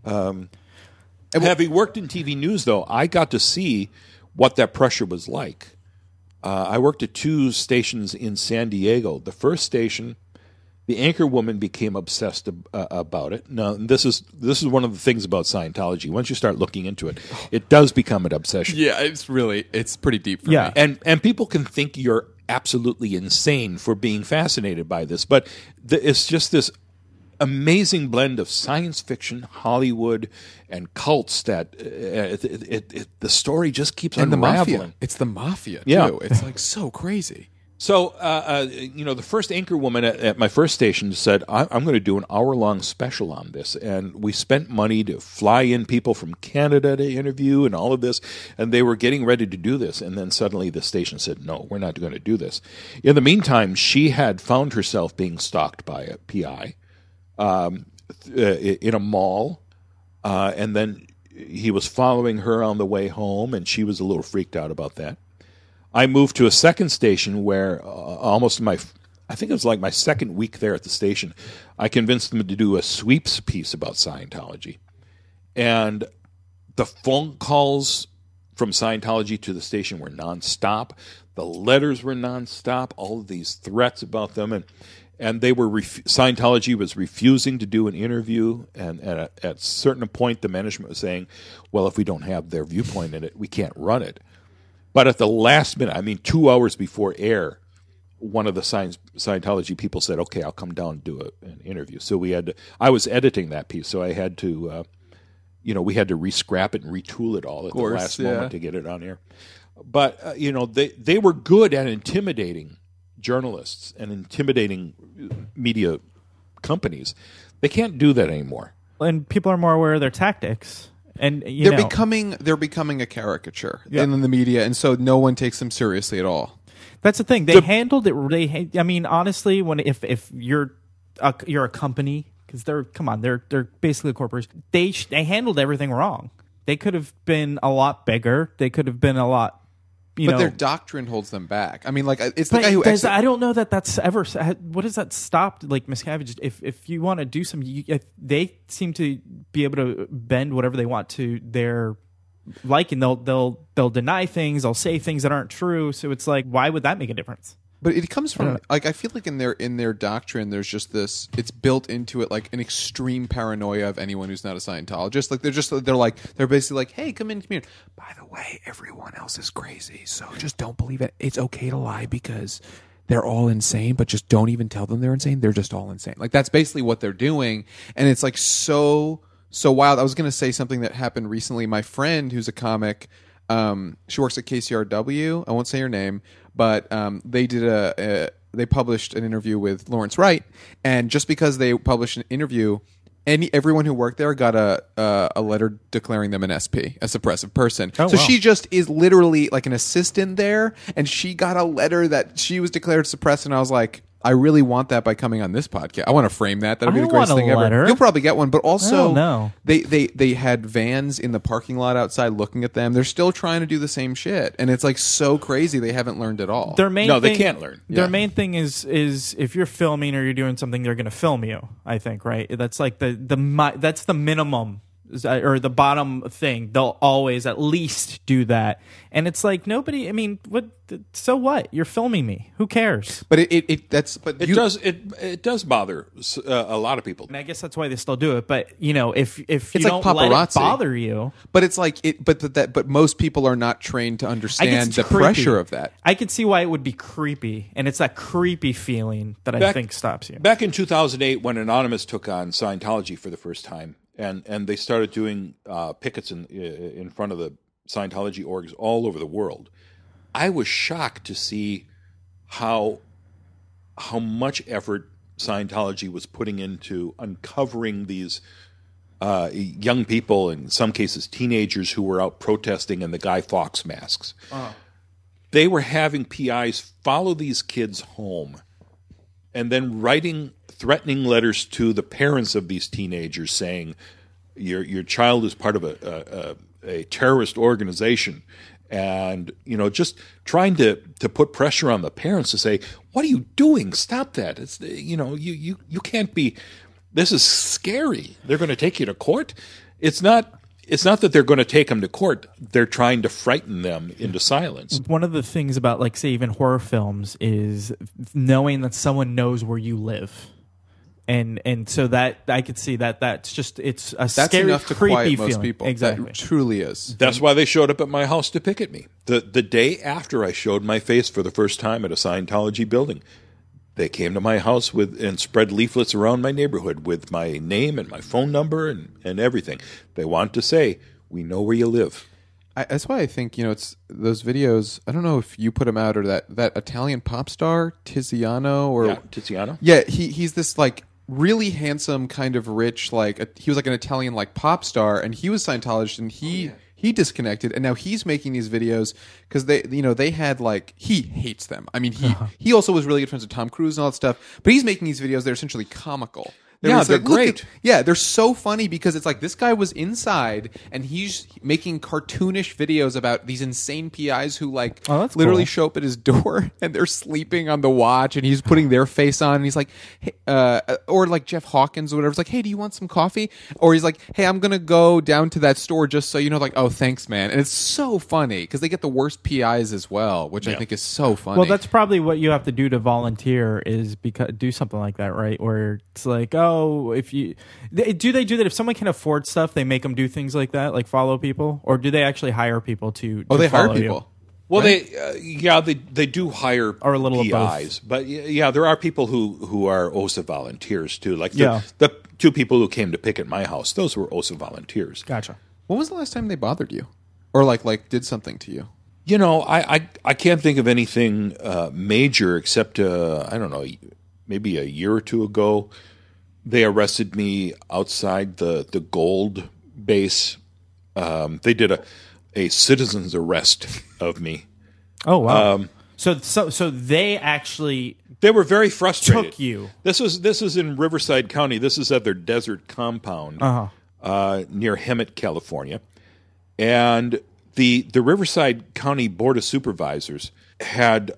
Having worked in TV news, though, I got to see what that pressure was like. I worked at 2 stations in San Diego. The first station, the anchor woman became obsessed about it. Now, this is one of the things about Scientology. Once you start looking into it, it does become an obsession. Yeah, it's pretty deep for me. And people can think you're absolutely insane for being fascinated by this, but it's just this amazing blend of science fiction, Hollywood, and cults that the story just keeps unraveling. It's the mafia, too. It's like so crazy. So, the first anchor woman at my first station said, I'm going to do an hour-long special on this. And we spent money to fly in people from Canada to interview and all of this. And they were getting ready to do this. And then suddenly the station said, no, we're not going to do this. In the meantime, she had found herself being stalked by a PI in a mall. And then he was following her on the way home, and she was a little freaked out about that. I moved to a second station where I think it was like my second week there at the station, I convinced them to do a sweeps piece about Scientology. And the phone calls from Scientology to the station were nonstop. The letters were nonstop, all of these threats about them. And they were Scientology was refusing to do an interview. And at a certain point, the management was saying, well, if we don't have their viewpoint in it, we can't run it. But at the last minute, I mean, 2 hours before air, one of the Scientology people said, okay, I'll come down and do an interview. So we had to, I was editing that piece, so I had to, we had to re-scrap it and retool it all at the last moment to get it on air. But, they were good at intimidating journalists and intimidating media companies. They can't do that anymore. And people are more aware of their tactics. And they're becoming a caricature in the media, and so no one takes them seriously at all. That's the thing. They handled it. I mean, honestly, if you're a company, because they're basically a corporation. They handled everything wrong. They could have been a lot bigger. They could have been a lot. But their doctrine holds them back. I mean, like it's the guy who. I don't know that that's ever. What has that stopped? Like Miscavige, if you want to do something, they seem to be able to bend whatever they want to their liking. They'll deny things. They'll say things that aren't true. So it's like, why would that make a difference? But it comes from I feel like in their doctrine, there's just this. It's built into it, like an extreme paranoia of anyone who's not a Scientologist. Like they're basically like, hey, come in. By the way, everyone else is crazy, so just don't believe it. It's okay to lie because they're all insane, but just don't even tell them they're insane. They're just all insane. Like that's basically what they're doing, and it's like so wild. I was gonna say something that happened recently. My friend, who's a comic, she works at KCRW. I won't say her name. But they did they published an interview with Lawrence Wright, and just because they published an interview, everyone who worked there got a letter declaring them an SP, a suppressive person. Oh, so wow. She just is literally like an assistant there, and she got a letter that she was declared suppressed. And I was like, I really want that by coming on this podcast. I want to frame that. That'll be the greatest thing ever. You'll probably get one, but also they had vans in the parking lot outside looking at them. They're still trying to do the same shit, and it's like so crazy. They haven't learned at all. They can't learn. Their main thing is if you're filming or you're doing something, they're going to film you. I think right. That's like that's the minimum or the bottom thing. They'll always at least do that, and it's like nobody. I mean, what? So what? You're filming me. Who cares? But it does bother a lot of people, and I guess that's why they still do it. But if you it's don't like let it bother you, but it's like it. But most people are not trained to understand the pressure of that. I can see why it would be creepy, and it's that creepy feeling that I think stops you. Back in 2008, when Anonymous took on Scientology for the first time, and they started doing pickets in front of the Scientology orgs all over the world. I was shocked to see how much effort Scientology was putting into uncovering these young people, in some cases teenagers, who were out protesting in the Guy Fawkes masks. Oh. They were having PIs follow these kids home and then writing threatening letters to the parents of these teenagers saying, your child is part of a terrorist organization. And, just trying to put pressure on the parents to say, what are you doing? Stop that. It's, you can't be, this is scary. They're going to take you to court. It's not that they're going to take them to court. They're trying to frighten them into silence. One of the things about, like, say, even horror films is knowing that someone knows where you live. And so that I could see that's just that's scary, enough to creepy quiet feeling. Most people. Exactly, that truly is. That's why they showed up at my house to pick at me. The day after I showed my face for the first time at a Scientology building, they came to my house and spread leaflets around my neighborhood with my name and my phone number and everything. They want to say, "We know where you live." That's why I think it's those videos. I don't know if you put them out or that Italian pop star Tiziano Tiziano. Yeah, he's this like. Really handsome, kind of rich, like he was like an Italian like pop star, and he was Scientologist, and he disconnected, and now he's making these videos because they had like he hates them. I mean, he also was really good friends with Tom Cruise and all that stuff, but he's making these videos that are essentially comical. They're great. They're so funny because it's like this guy was inside and he's making cartoonish videos about these insane PIs who like literally show up at his door and they're sleeping on the watch and he's putting their face on and he's like, hey, or like Jeff Hawkins or whatever. It's like, hey, do you want some coffee? Or he's like, hey, I'm going to go down to that store just so you know, like, oh, thanks, man. And it's so funny because they get the worst PIs as well, which I think is so funny. Well, that's probably what you have to do to volunteer is do something like that, right? Where it's like, oh, do they do that? If someone can afford stuff, they make them do things like that, like follow people? Or do they actually hire people to follow you? Oh, they hire people. Well, right? They do hire or a little PIs, but there are people who are OSA volunteers too. Like the two people who came to pick at my house, those were OSA volunteers. Gotcha. When was the last time they bothered you, or like did something to you? You know, I can't think of anything major except I don't know, maybe a year or two ago, they arrested me outside the gold base. They did a citizen's arrest of me. Oh, wow. So they actually were very frustrated. Took you. This was in Riverside County. This is at their desert compound near Hemet, California. And the Riverside County Board of Supervisors had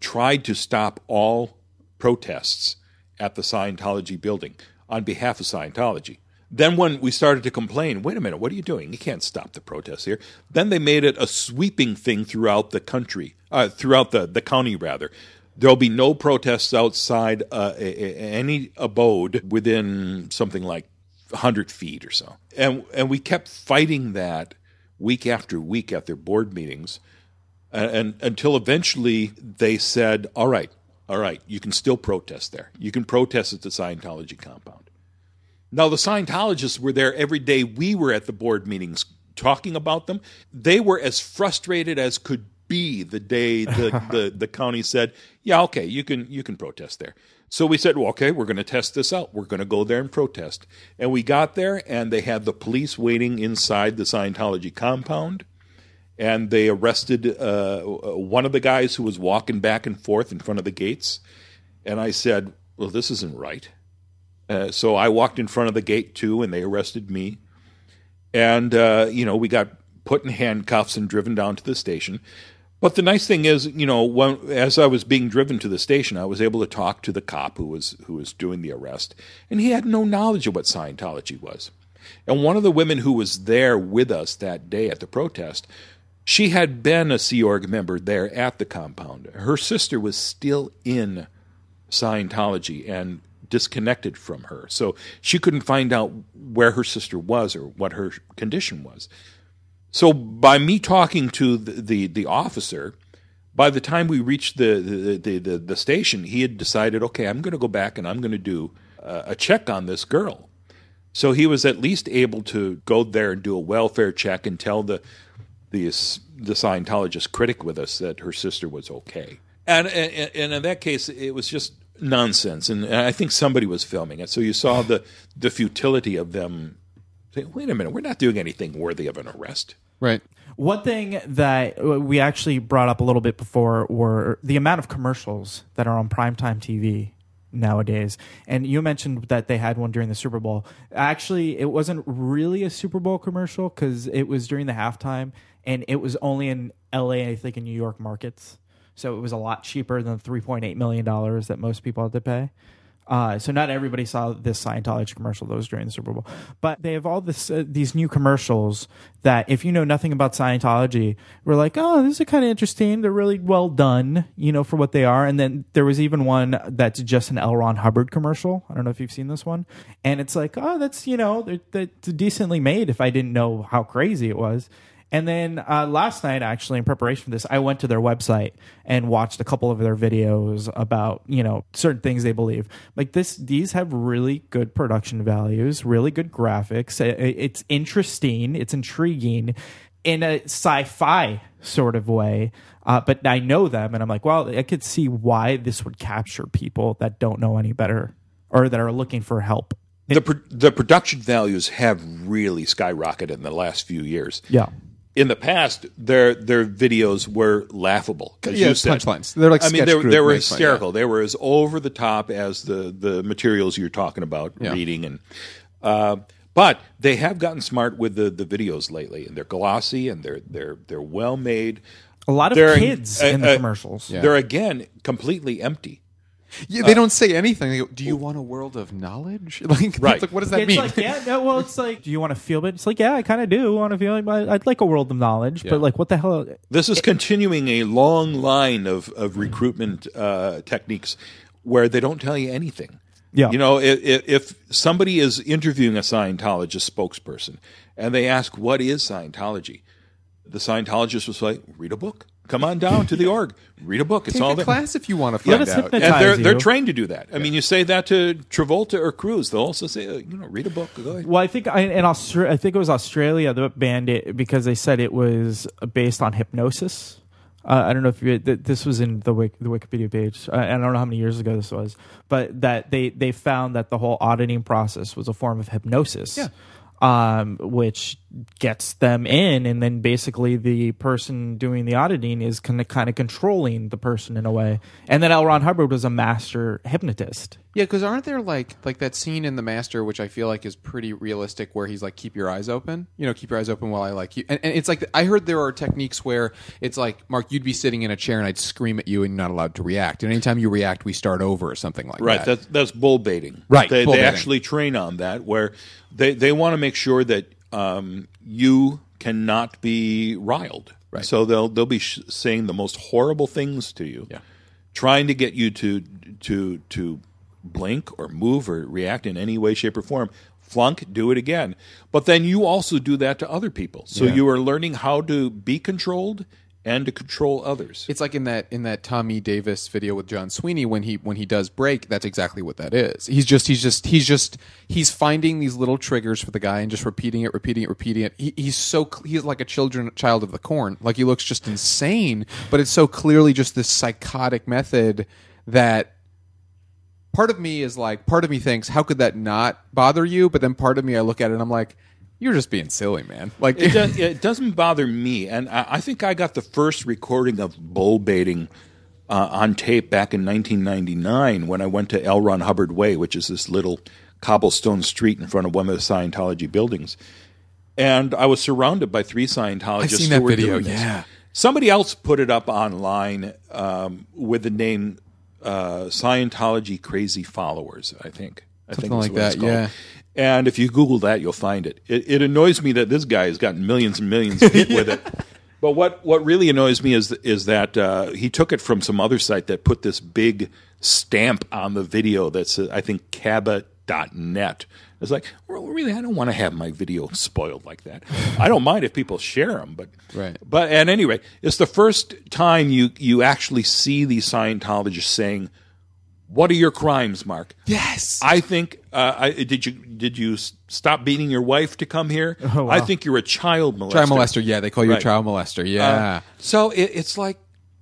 tried to stop all protests at the Scientology building on behalf of Scientology. Then when we started to complain, wait a minute, what are you doing? You can't stop the protests here. Then they made it a sweeping thing throughout the country, throughout the county, rather. There'll be no protests outside any abode within something like 100 feet or so. And we kept fighting that week after week at their board meetings and until eventually they said, all right, you can still protest there. You can protest at the Scientology compound. Now, the Scientologists were there every day. We were at the board meetings talking about them. They were as frustrated as could be the day the county said, yeah, okay, you can protest there. So we said, well, okay, we're going to test this out. We're going to go there and protest. And we got there, and they had the police waiting inside the Scientology compound, and they arrested one of the guys who was walking back and forth in front of the gates. And I said, well, this isn't right. So I walked in front of the gate, too, and they arrested me. And, we got put in handcuffs and driven down to the station. But the nice thing is, as I was being driven to the station, I was able to talk to the cop who was doing the arrest. And he had no knowledge of what Scientology was. And one of the women who was there with us that day at the protest, she had been a Sea Org member there at the compound. Her sister was still in Scientology and disconnected from her. So she couldn't find out where her sister was or what her condition was. So by me talking to the officer, by the time we reached the station, he had decided, okay, I'm going to go back and I'm going to do a check on this girl. So he was at least able to go there and do a welfare check and tell the Scientologist critic with us that her sister was okay. And in that case, it was just nonsense, and I think somebody was filming it. So you saw the futility of them saying, wait a minute, we're not doing anything worthy of an arrest. Right. One thing that we actually brought up a little bit before were the amount of commercials that are on primetime TV nowadays. And you mentioned that they had one during the Super Bowl. Actually, it wasn't really a Super Bowl commercial because it was during the halftime, and it was only in L.A., I think, in New York markets. So it was a lot cheaper than the $3.8 million that most people had to pay. So not everybody saw this Scientology commercial, those during the Super Bowl. But they have all these new commercials that if you know nothing about Scientology, we're like, oh, this is kind of interesting. They're really well done, for what they are. And then there was even one that's just an L. Ron Hubbard commercial. I don't know if you've seen this one. And it's like, oh, that's, that's decently made if I didn't know how crazy it was. And then last night, actually, in preparation for this, I went to their website and watched a couple of their videos about, certain things they believe. Like these have really good production values, really good graphics. It's interesting. It's intriguing in a sci-fi sort of way. But I know them, and I'm like, well, I could see why this would capture people that don't know any better or that are looking for help. The production values have really skyrocketed in the last few years. Yeah. in the past, their videos were laughable. Yeah, punchlines. They're like sketch group. They were hysterical. They were as over the top as the materials you're talking about, reading. And but they have gotten smart with the videos lately, and they're glossy and they're well made. A lot of kids in the commercials. Yeah. They're again completely empty. Yeah, they don't say anything. They go, do you want a world of knowledge? Like, right. Like, what does that mean? Like, it's like, do you want to feel it? It's like, yeah, I kind of do want to feel it. I'd like a world of knowledge, but like, what the hell? This is continuing a long line of recruitment techniques where they don't tell you anything. Yeah. You know, if somebody is interviewing a Scientologist spokesperson and they ask, what is Scientology? The Scientologist was like, read a book. Come on down to the org. Read a book. It's all there. Take a class if you want to find out. And they're trained to do that. I mean, you say that to Travolta or Cruise, they'll also say, read a book. Go ahead. Well, I think I think it was Australia that banned it because they said it was based on hypnosis. I don't know if this was in the Wikipedia page. I don't know how many years ago this was, but that they found that the whole auditing process was a form of hypnosis. Yeah. Which gets them in, and then basically the person doing the auditing is kind of controlling the person in a way. And then L. Ron Hubbard was a master hypnotist. Yeah, because aren't there like that scene in The Master, which I feel like is pretty realistic, where he's like, keep your eyes open. You know, keep your eyes open while I like you. And it's like, I heard there are techniques where it's like, Mark, you'd be sitting in a chair and I'd scream at you and you're not allowed to react. And anytime you react, we start over or something like that. Right, that's bull baiting. Right, they actually train on that, where they want to make sure that you cannot be riled. Right. So they'll be saying the most horrible things to you, trying to get you to blink or move or react in any way, shape, or form. Flunk, do it again. But then you also do that to other people. So you are learning how to be controlled and to control others. It's like in that Tommy Davis video with John Sweeney, when he does break, that's exactly what that is. He's finding these little triggers for the guy and just repeating it. He's like a child of the corn. Like, he looks just insane, but it's so clearly just this psychotic method that part of me thinks, how could that not bother you? But then part of me, I look at it and I'm like, you're just being silly, man. Like, it doesn't bother me. And I think I got the first recording of bull baiting on tape back in 1999 when I went to L. Ron Hubbard Way, which is this little cobblestone street in front of one of the Scientology buildings. And I was surrounded by three Scientologists. I've seen that video, yeah. Somebody else put it up online with the name Scientology Crazy Followers, I think. Something like that, yeah. And if you Google that, you'll find it. It annoys me that this guy has gotten millions and millions of hit with it. But what really annoys me is that he took it from some other site that put this big stamp on the video that's, I think, Cabba.net. It's like, well, really, I don't want to have my video spoiled like that. I don't mind if people share them, but at any rate, it's the first time you actually see the Scientologists saying, "What are your crimes, Mark?" Yes, I think. Did you stop beating your wife to come here? Oh, wow. I think you're a child molester. Child molester, yeah. They call you a child molester, yeah. So it's like,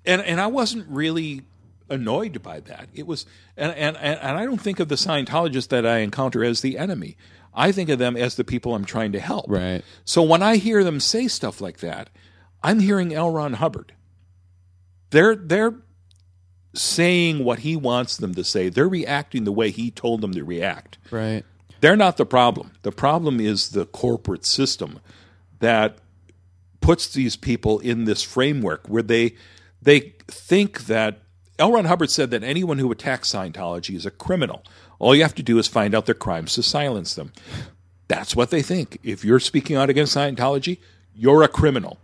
and I wasn't really annoyed by that. It was, and I don't think of the Scientologists that I encounter as the enemy. I think of them as the people I'm trying to help. Right. So when I hear them say stuff like that, I'm hearing L. Ron Hubbard. They're saying what he wants them to say. They're reacting the way he told them to react. Right. They're not the problem. The problem is the corporate system that puts these people in this framework where they think that. L. Ron Hubbard said that anyone who attacks Scientology is a criminal. All you have to do is find out their crimes to silence them. That's what they think. If you're speaking out against Scientology, you're a criminal.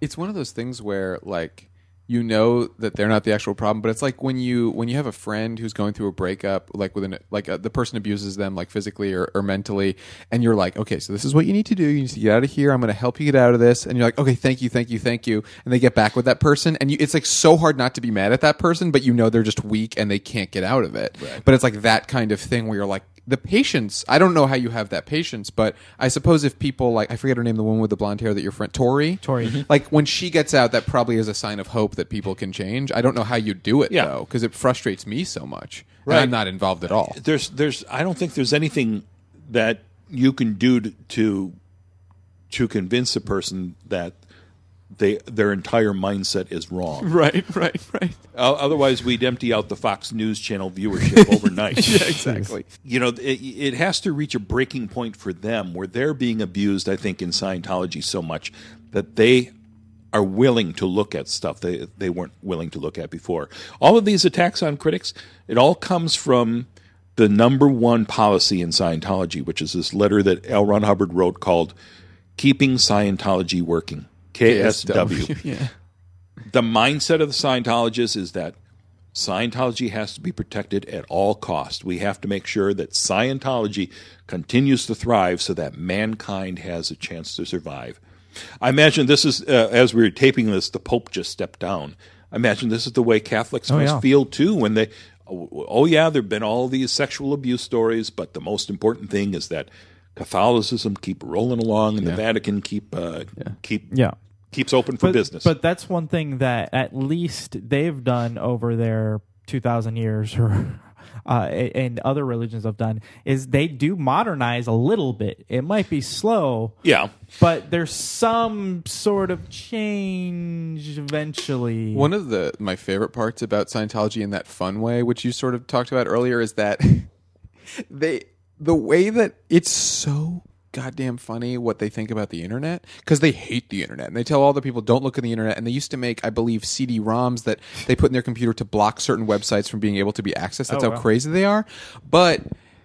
It's one of those things where, like, you know that they're not the actual problem, but it's like when you have a friend who's going through a breakup, like the person abuses them, like physically or mentally, and you're like, okay, so this is what you need to do. You need to get out of here. I'm going to help you get out of this. And you're like, okay, thank you. And they get back with that person, and it's like so hard not to be mad at that person, but you know they're just weak and they can't get out of it. Right. But it's like that kind of thing where you're like, the patience. I don't know how you have that patience, but I suppose if people, like, I forget her name, the woman with the blonde hair that your friend Tori, like, when she gets out, that probably is a sign of hope that people can change. I don't know how you do it though, because it frustrates me so much. Right. And I'm not involved at all. There's. I don't think there's anything that you can do to convince a person that their entire mindset is wrong. Right. Otherwise, we'd empty out the Fox News Channel viewership overnight. Yeah, exactly. You know, it has to reach a breaking point for them where they're being abused, I think, in Scientology so much that they are willing to look at stuff they weren't willing to look at before. All of these attacks on critics, it all comes from the number one policy in Scientology, which is this letter that L. Ron Hubbard wrote called Keeping Scientology Working, KSW. Yeah. The mindset of the Scientologists is that Scientology has to be protected at all costs. We have to make sure that Scientology continues to thrive so that mankind has a chance to survive. I imagine this is, as we were taping this, the Pope just stepped down. I imagine this is the way Catholics must feel, too, when they, there have been all these sexual abuse stories, but the most important thing is that Catholicism keep rolling along, and the Vatican keeps open for business. But that's one thing that at least they've done over their 2,000 years or and other religions have done, is they do modernize a little bit. It might be slow, but there's some sort of change eventually. One of my favorite parts about Scientology in that fun way, which you sort of talked about earlier, is that the way that it's so goddamn funny what they think about the internet, because they hate the internet and they tell all the people don't look at the internet, and they used to make, I believe, CD-ROMs that they put in their computer to block certain websites from being able to be accessed. That's how crazy they are. But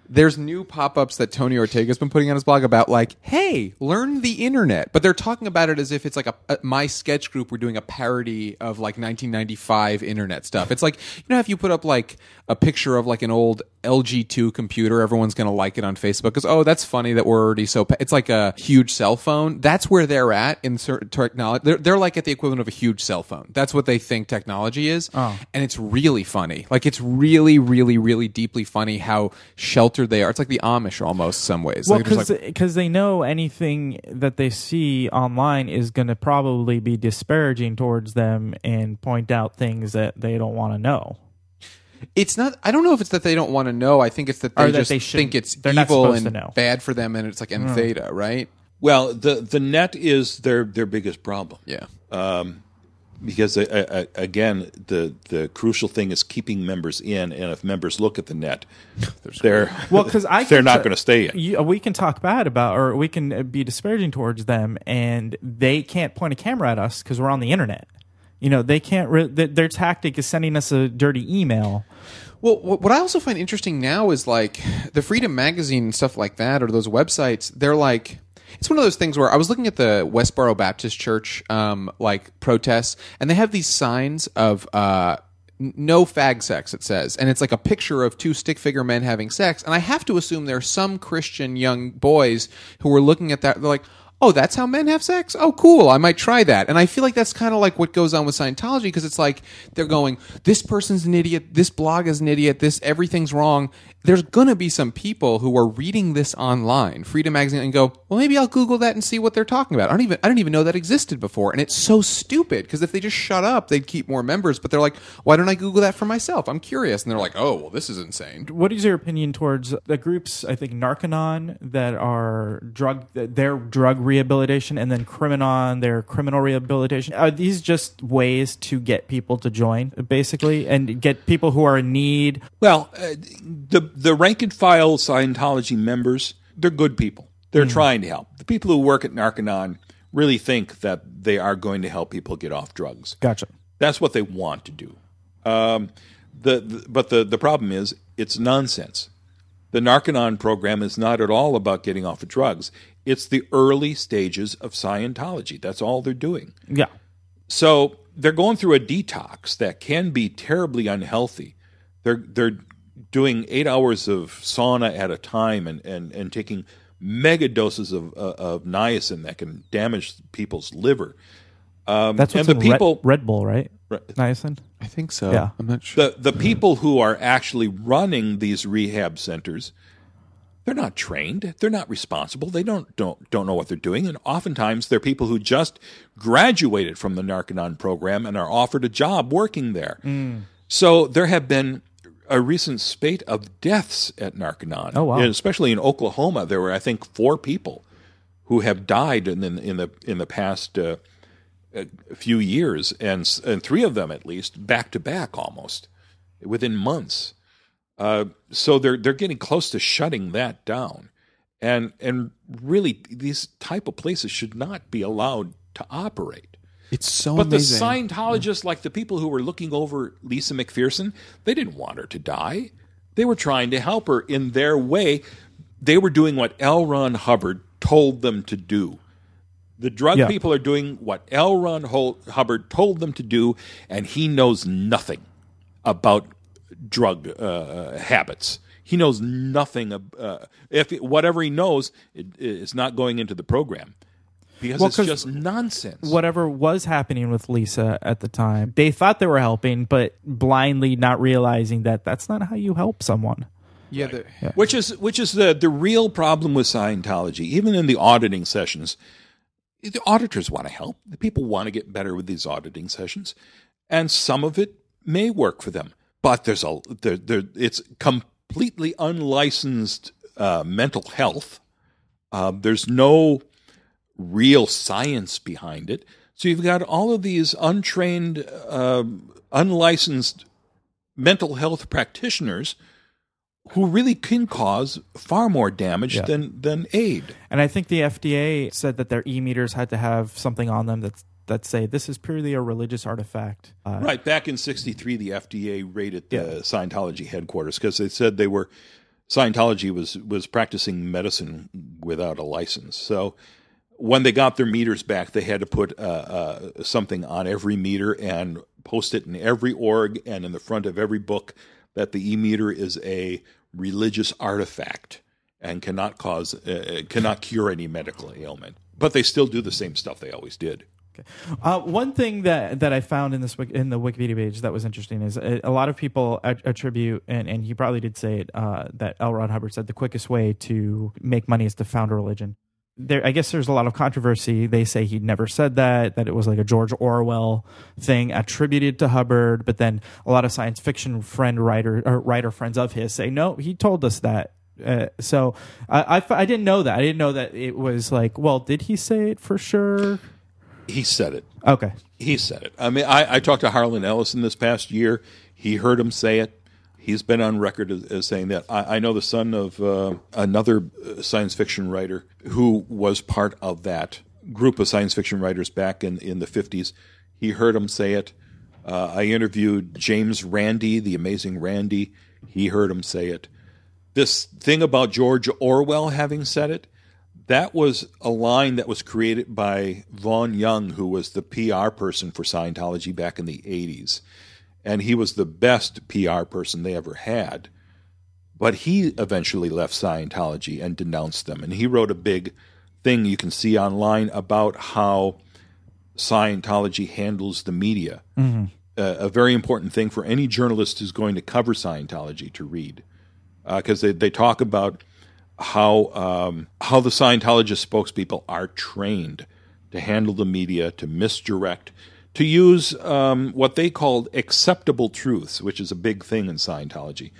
there's new pop-ups that Tony Ortega's been putting on his blog about, like, hey, learn the internet. But they're talking about it as if it's like my sketch group were doing a parody of, like, 1995 internet stuff. It's like, you know, if you put up, like, a picture of, like, an old LG2 computer, everyone's going to like it on Facebook because, oh, that's funny that we're already so... It's like a huge cell phone. That's where they're at in certain technology. They're like at the equivalent of a huge cell phone. That's what they think technology is. Oh. And it's really funny. Like, it's really, really, really deeply funny how sheltered they are. It's like the Amish almost, some ways. Well, because they know anything that they see online is going to probably be disparaging towards them and point out things that they don't want to know. It's not. I don't know if it's that they don't want to know. I think it's that they think it's evil and bad for them, and it's like theta, right? Well, the net is their biggest problem. Yeah. Because again, the crucial thing is keeping members in, and if members look at the net, they're not going to stay in. We can talk bad about, or we can be disparaging towards them, and they can't point a camera at us because we're on the internet. You know, they can't. Their tactic is sending us a dirty email. Well, what I also find interesting now is, like, the Freedom Magazine and stuff like that, or those websites. They're like. It's one of those things where I was looking at the Westboro Baptist Church like protests, and they have these signs of no fag sex, it says. And it's like a picture of two stick figure men having sex. And I have to assume there are some Christian young boys who were looking at that. They're like, oh, that's how men have sex? Oh, cool. I might try that. And I feel like that's kind of like what goes on with Scientology, because it's like they're going, this person's an idiot, this blog is an idiot, this everything's wrong. There's going to be some people who are reading this online, Freedom Magazine, and go, well, maybe I'll Google that and see what they're talking about. I don't even know that existed before. And it's so stupid, because if they just shut up, they'd keep more members. But they're like, why don't I Google that for myself? I'm curious. And they're like, oh, well, this is insane. What is your opinion towards the groups, I think, Narconon, that are drug rehabilitation, and then Criminon, their criminal rehabilitation? Are these just ways to get people to join, basically, and get people who are in need? Well, the rank-and-file Scientology members, they're good people. They're trying to help. The people who work at Narconon really think that they are going to help people get off drugs. Gotcha. That's what they want to do. But the problem is it's nonsense. The Narconon program is not at all about getting off of drugs. It's the early stages of Scientology. That's all they're doing. Yeah. So they're going through a detox that can be terribly unhealthy. They're doing 8 hours of sauna at a time and taking mega doses of niacin that can damage people's liver. That's what's in Red Bull, right? Niacin? I think so. Yeah. I'm not sure. The people who are actually running these rehab centers, they're not trained. They're not responsible. They don't know what they're doing. And oftentimes they're people who just graduated from the Narconon program and are offered a job working there. Mm. So there have been a recent spate of deaths at Narconon. Oh, wow. And especially in Oklahoma, there were, I think, 4 people who have died in the past a few years, and three of them at least, back to back almost, within months. So they're getting close to shutting that down. And really, these type of places should not be allowed to operate. It's so amazing. But the Scientologists, like the people who were looking over Lisa McPherson, they didn't want her to die. They were trying to help her in their way. They were doing what L. Ron Hubbard told them to do. The drug people are doing what L. Ron Hubbard told them to do, and he knows nothing about drug habits. He knows nothing. If whatever he knows, it's not going into the program. Because it's just nonsense. Whatever was happening with Lisa at the time, they thought they were helping, but blindly not realizing that that's not how you help someone. Yeah, right. Which is the real problem with Scientology. Even in the auditing sessions, the auditors want to help. The people want to get better with these auditing sessions, and some of it may work for them. But it's completely unlicensed mental health. There's no real science behind it. So you've got all of these untrained, unlicensed mental health practitioners who really can cause far more damage than aid. And I think the FDA said that their e-meters had to have something on them that say this is purely a religious artifact. Right. Back in 1963, the FDA raided the Scientology headquarters because they said Scientology was practicing medicine without a license. So when they got their meters back, they had to put something on every meter and post it in every org and in the front of every book that the e-meter is a religious artifact and cannot cure any medical ailment. But they still do the same stuff they always did. Okay. One thing that I found in the Wikipedia page that was interesting is a lot of people attribute, and he probably did say it, that L. Ron Hubbard said the quickest way to make money is to found a religion. I guess there's a lot of controversy. They say he never said that it was like a George Orwell thing attributed to Hubbard, but then a lot of science fiction writer friends of his say, no, he told us that. So I didn't know that. I didn't know that it was like, well, did he say it for sure? He said it. Okay. He said it. I mean, I talked to Harlan Ellison this past year. He heard him say it. He's been on record as saying that. I know the son of another science fiction writer who was part of that group of science fiction writers back in the 50s. He heard him say it. I interviewed James Randi, the amazing Randi. He heard him say it. This thing about George Orwell having said it, that was a line that was created by Vaughn Young, who was the PR person for Scientology back in the 80s. And he was the best PR person they ever had. But he eventually left Scientology and denounced them. And he wrote a big thing you can see online about how Scientology handles the media. Mm-hmm. A very important thing for any journalist who's going to cover Scientology to read. Because they talk about how the Scientologist spokespeople are trained to handle the media, to misdirect, to use what they called acceptable truths, which is a big thing in Scientology.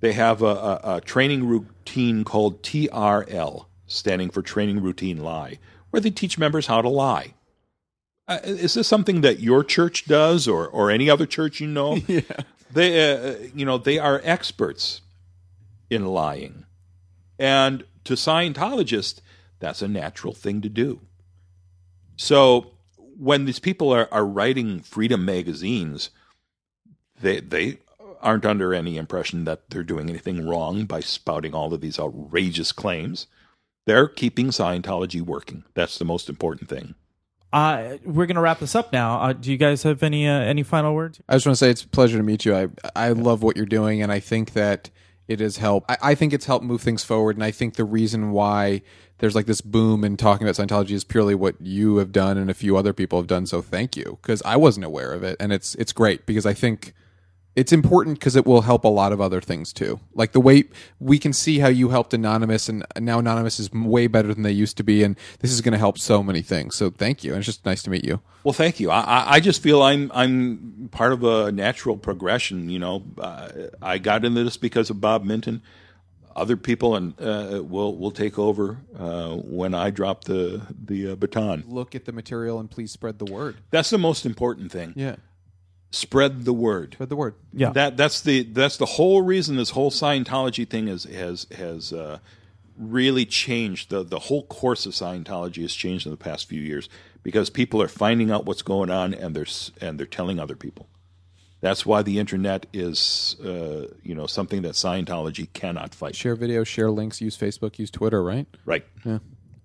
They have a training routine called TRL, standing for Training Routine Lie, where they teach members how to lie. Is this something that your church does or any other church you know? Yeah. They are experts in lying. And to Scientologists, that's a natural thing to do. So when these people are writing Freedom magazines, they aren't under any impression that they're doing anything wrong by spouting all of these outrageous claims. They're keeping Scientology working. That's the most important thing. We're going to wrap this up now. Do you guys have any final words? I just want to say it's a pleasure to meet you. I love what you're doing, and I think that it has helped. I think it's helped move things forward, and I think the reason why there's like this boom in talking about Scientology is purely what you have done and a few other people have done, so thank you, because I wasn't aware of it, and it's great, because I think it's important because it will help a lot of other things too. Like the way we can see how you helped Anonymous, and now Anonymous is way better than they used to be, and this is going to help so many things, so thank you, and it's just nice to meet you. Well, thank you. I just feel I'm part of a natural progression. I got into this because of Bob Minton. Other people will take over when I drop the baton. Look at the material and please spread the word. That's the most important thing. Yeah. Spread the word. Spread the word. Yeah. That's the whole reason this whole Scientology thing has really changed. The whole course of Scientology has changed in the past few years because people are finding out what's going on and they're telling other people. That's why the internet is, something that Scientology cannot fight. Share videos, share links, use Facebook, use Twitter, right? Right. Yeah.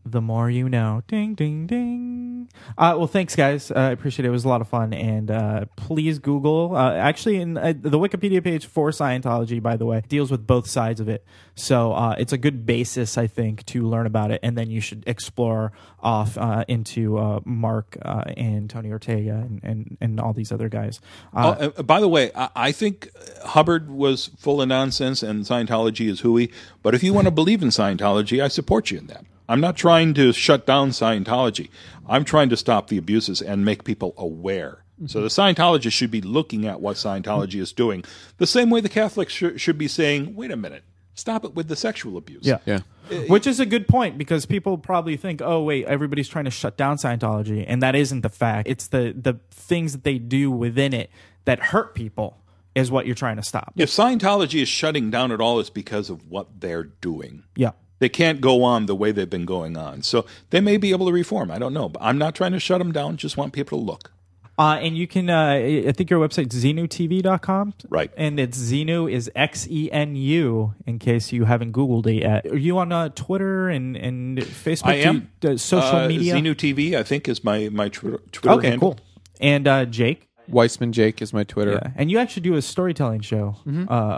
The more you know. Ding, ding, ding. Well, thanks, guys. I appreciate it. It was a lot of fun. And please Google. The Wikipedia page for Scientology, by the way, deals with both sides of it. So it's a good basis, I think, to learn about it. And then you should explore off into Mark and Tony Ortega and all these other guys. By the way, I think Hubbard was full of nonsense and Scientology is hooey. But if you want to believe in Scientology, I support you in that. I'm not trying to shut down Scientology. I'm trying to stop the abuses and make people aware. Mm-hmm. So the Scientologists should be looking at what Scientology is doing, the same way the Catholics should be saying, wait a minute, stop it with the sexual abuse. Yeah, yeah. Which is a good point because people probably think, oh, wait, everybody's trying to shut down Scientology, and that isn't the fact. It's the things that they do within it that hurt people is what you're trying to stop. If Scientology is shutting down at all, it's because of what they're doing. Yeah. They can't go on the way they've been going on. So they may be able to reform. I don't know. But I'm not trying to shut them down. Just want people to look. And you can, I think your website's XenuTV.com. Right. And it's Xenu is XENU, in case you haven't Googled it yet. Are you on Twitter and Facebook? I am. Social media? XenuTV, I think, is my Twitter handle. Okay, cool. And Jake? Weissman Jake is my Twitter. Yeah. And you actually do a storytelling show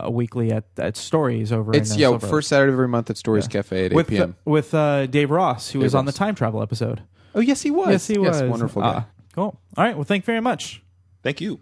weekly at Stories over in Silver. It's first Saturday of every month at Stories Cafe at 8 p.m. With Dave Ross, who was on the time travel episode. Oh, yes, he was. Yes, wonderful guy. Cool. All right. Well, thank you very much. Thank you.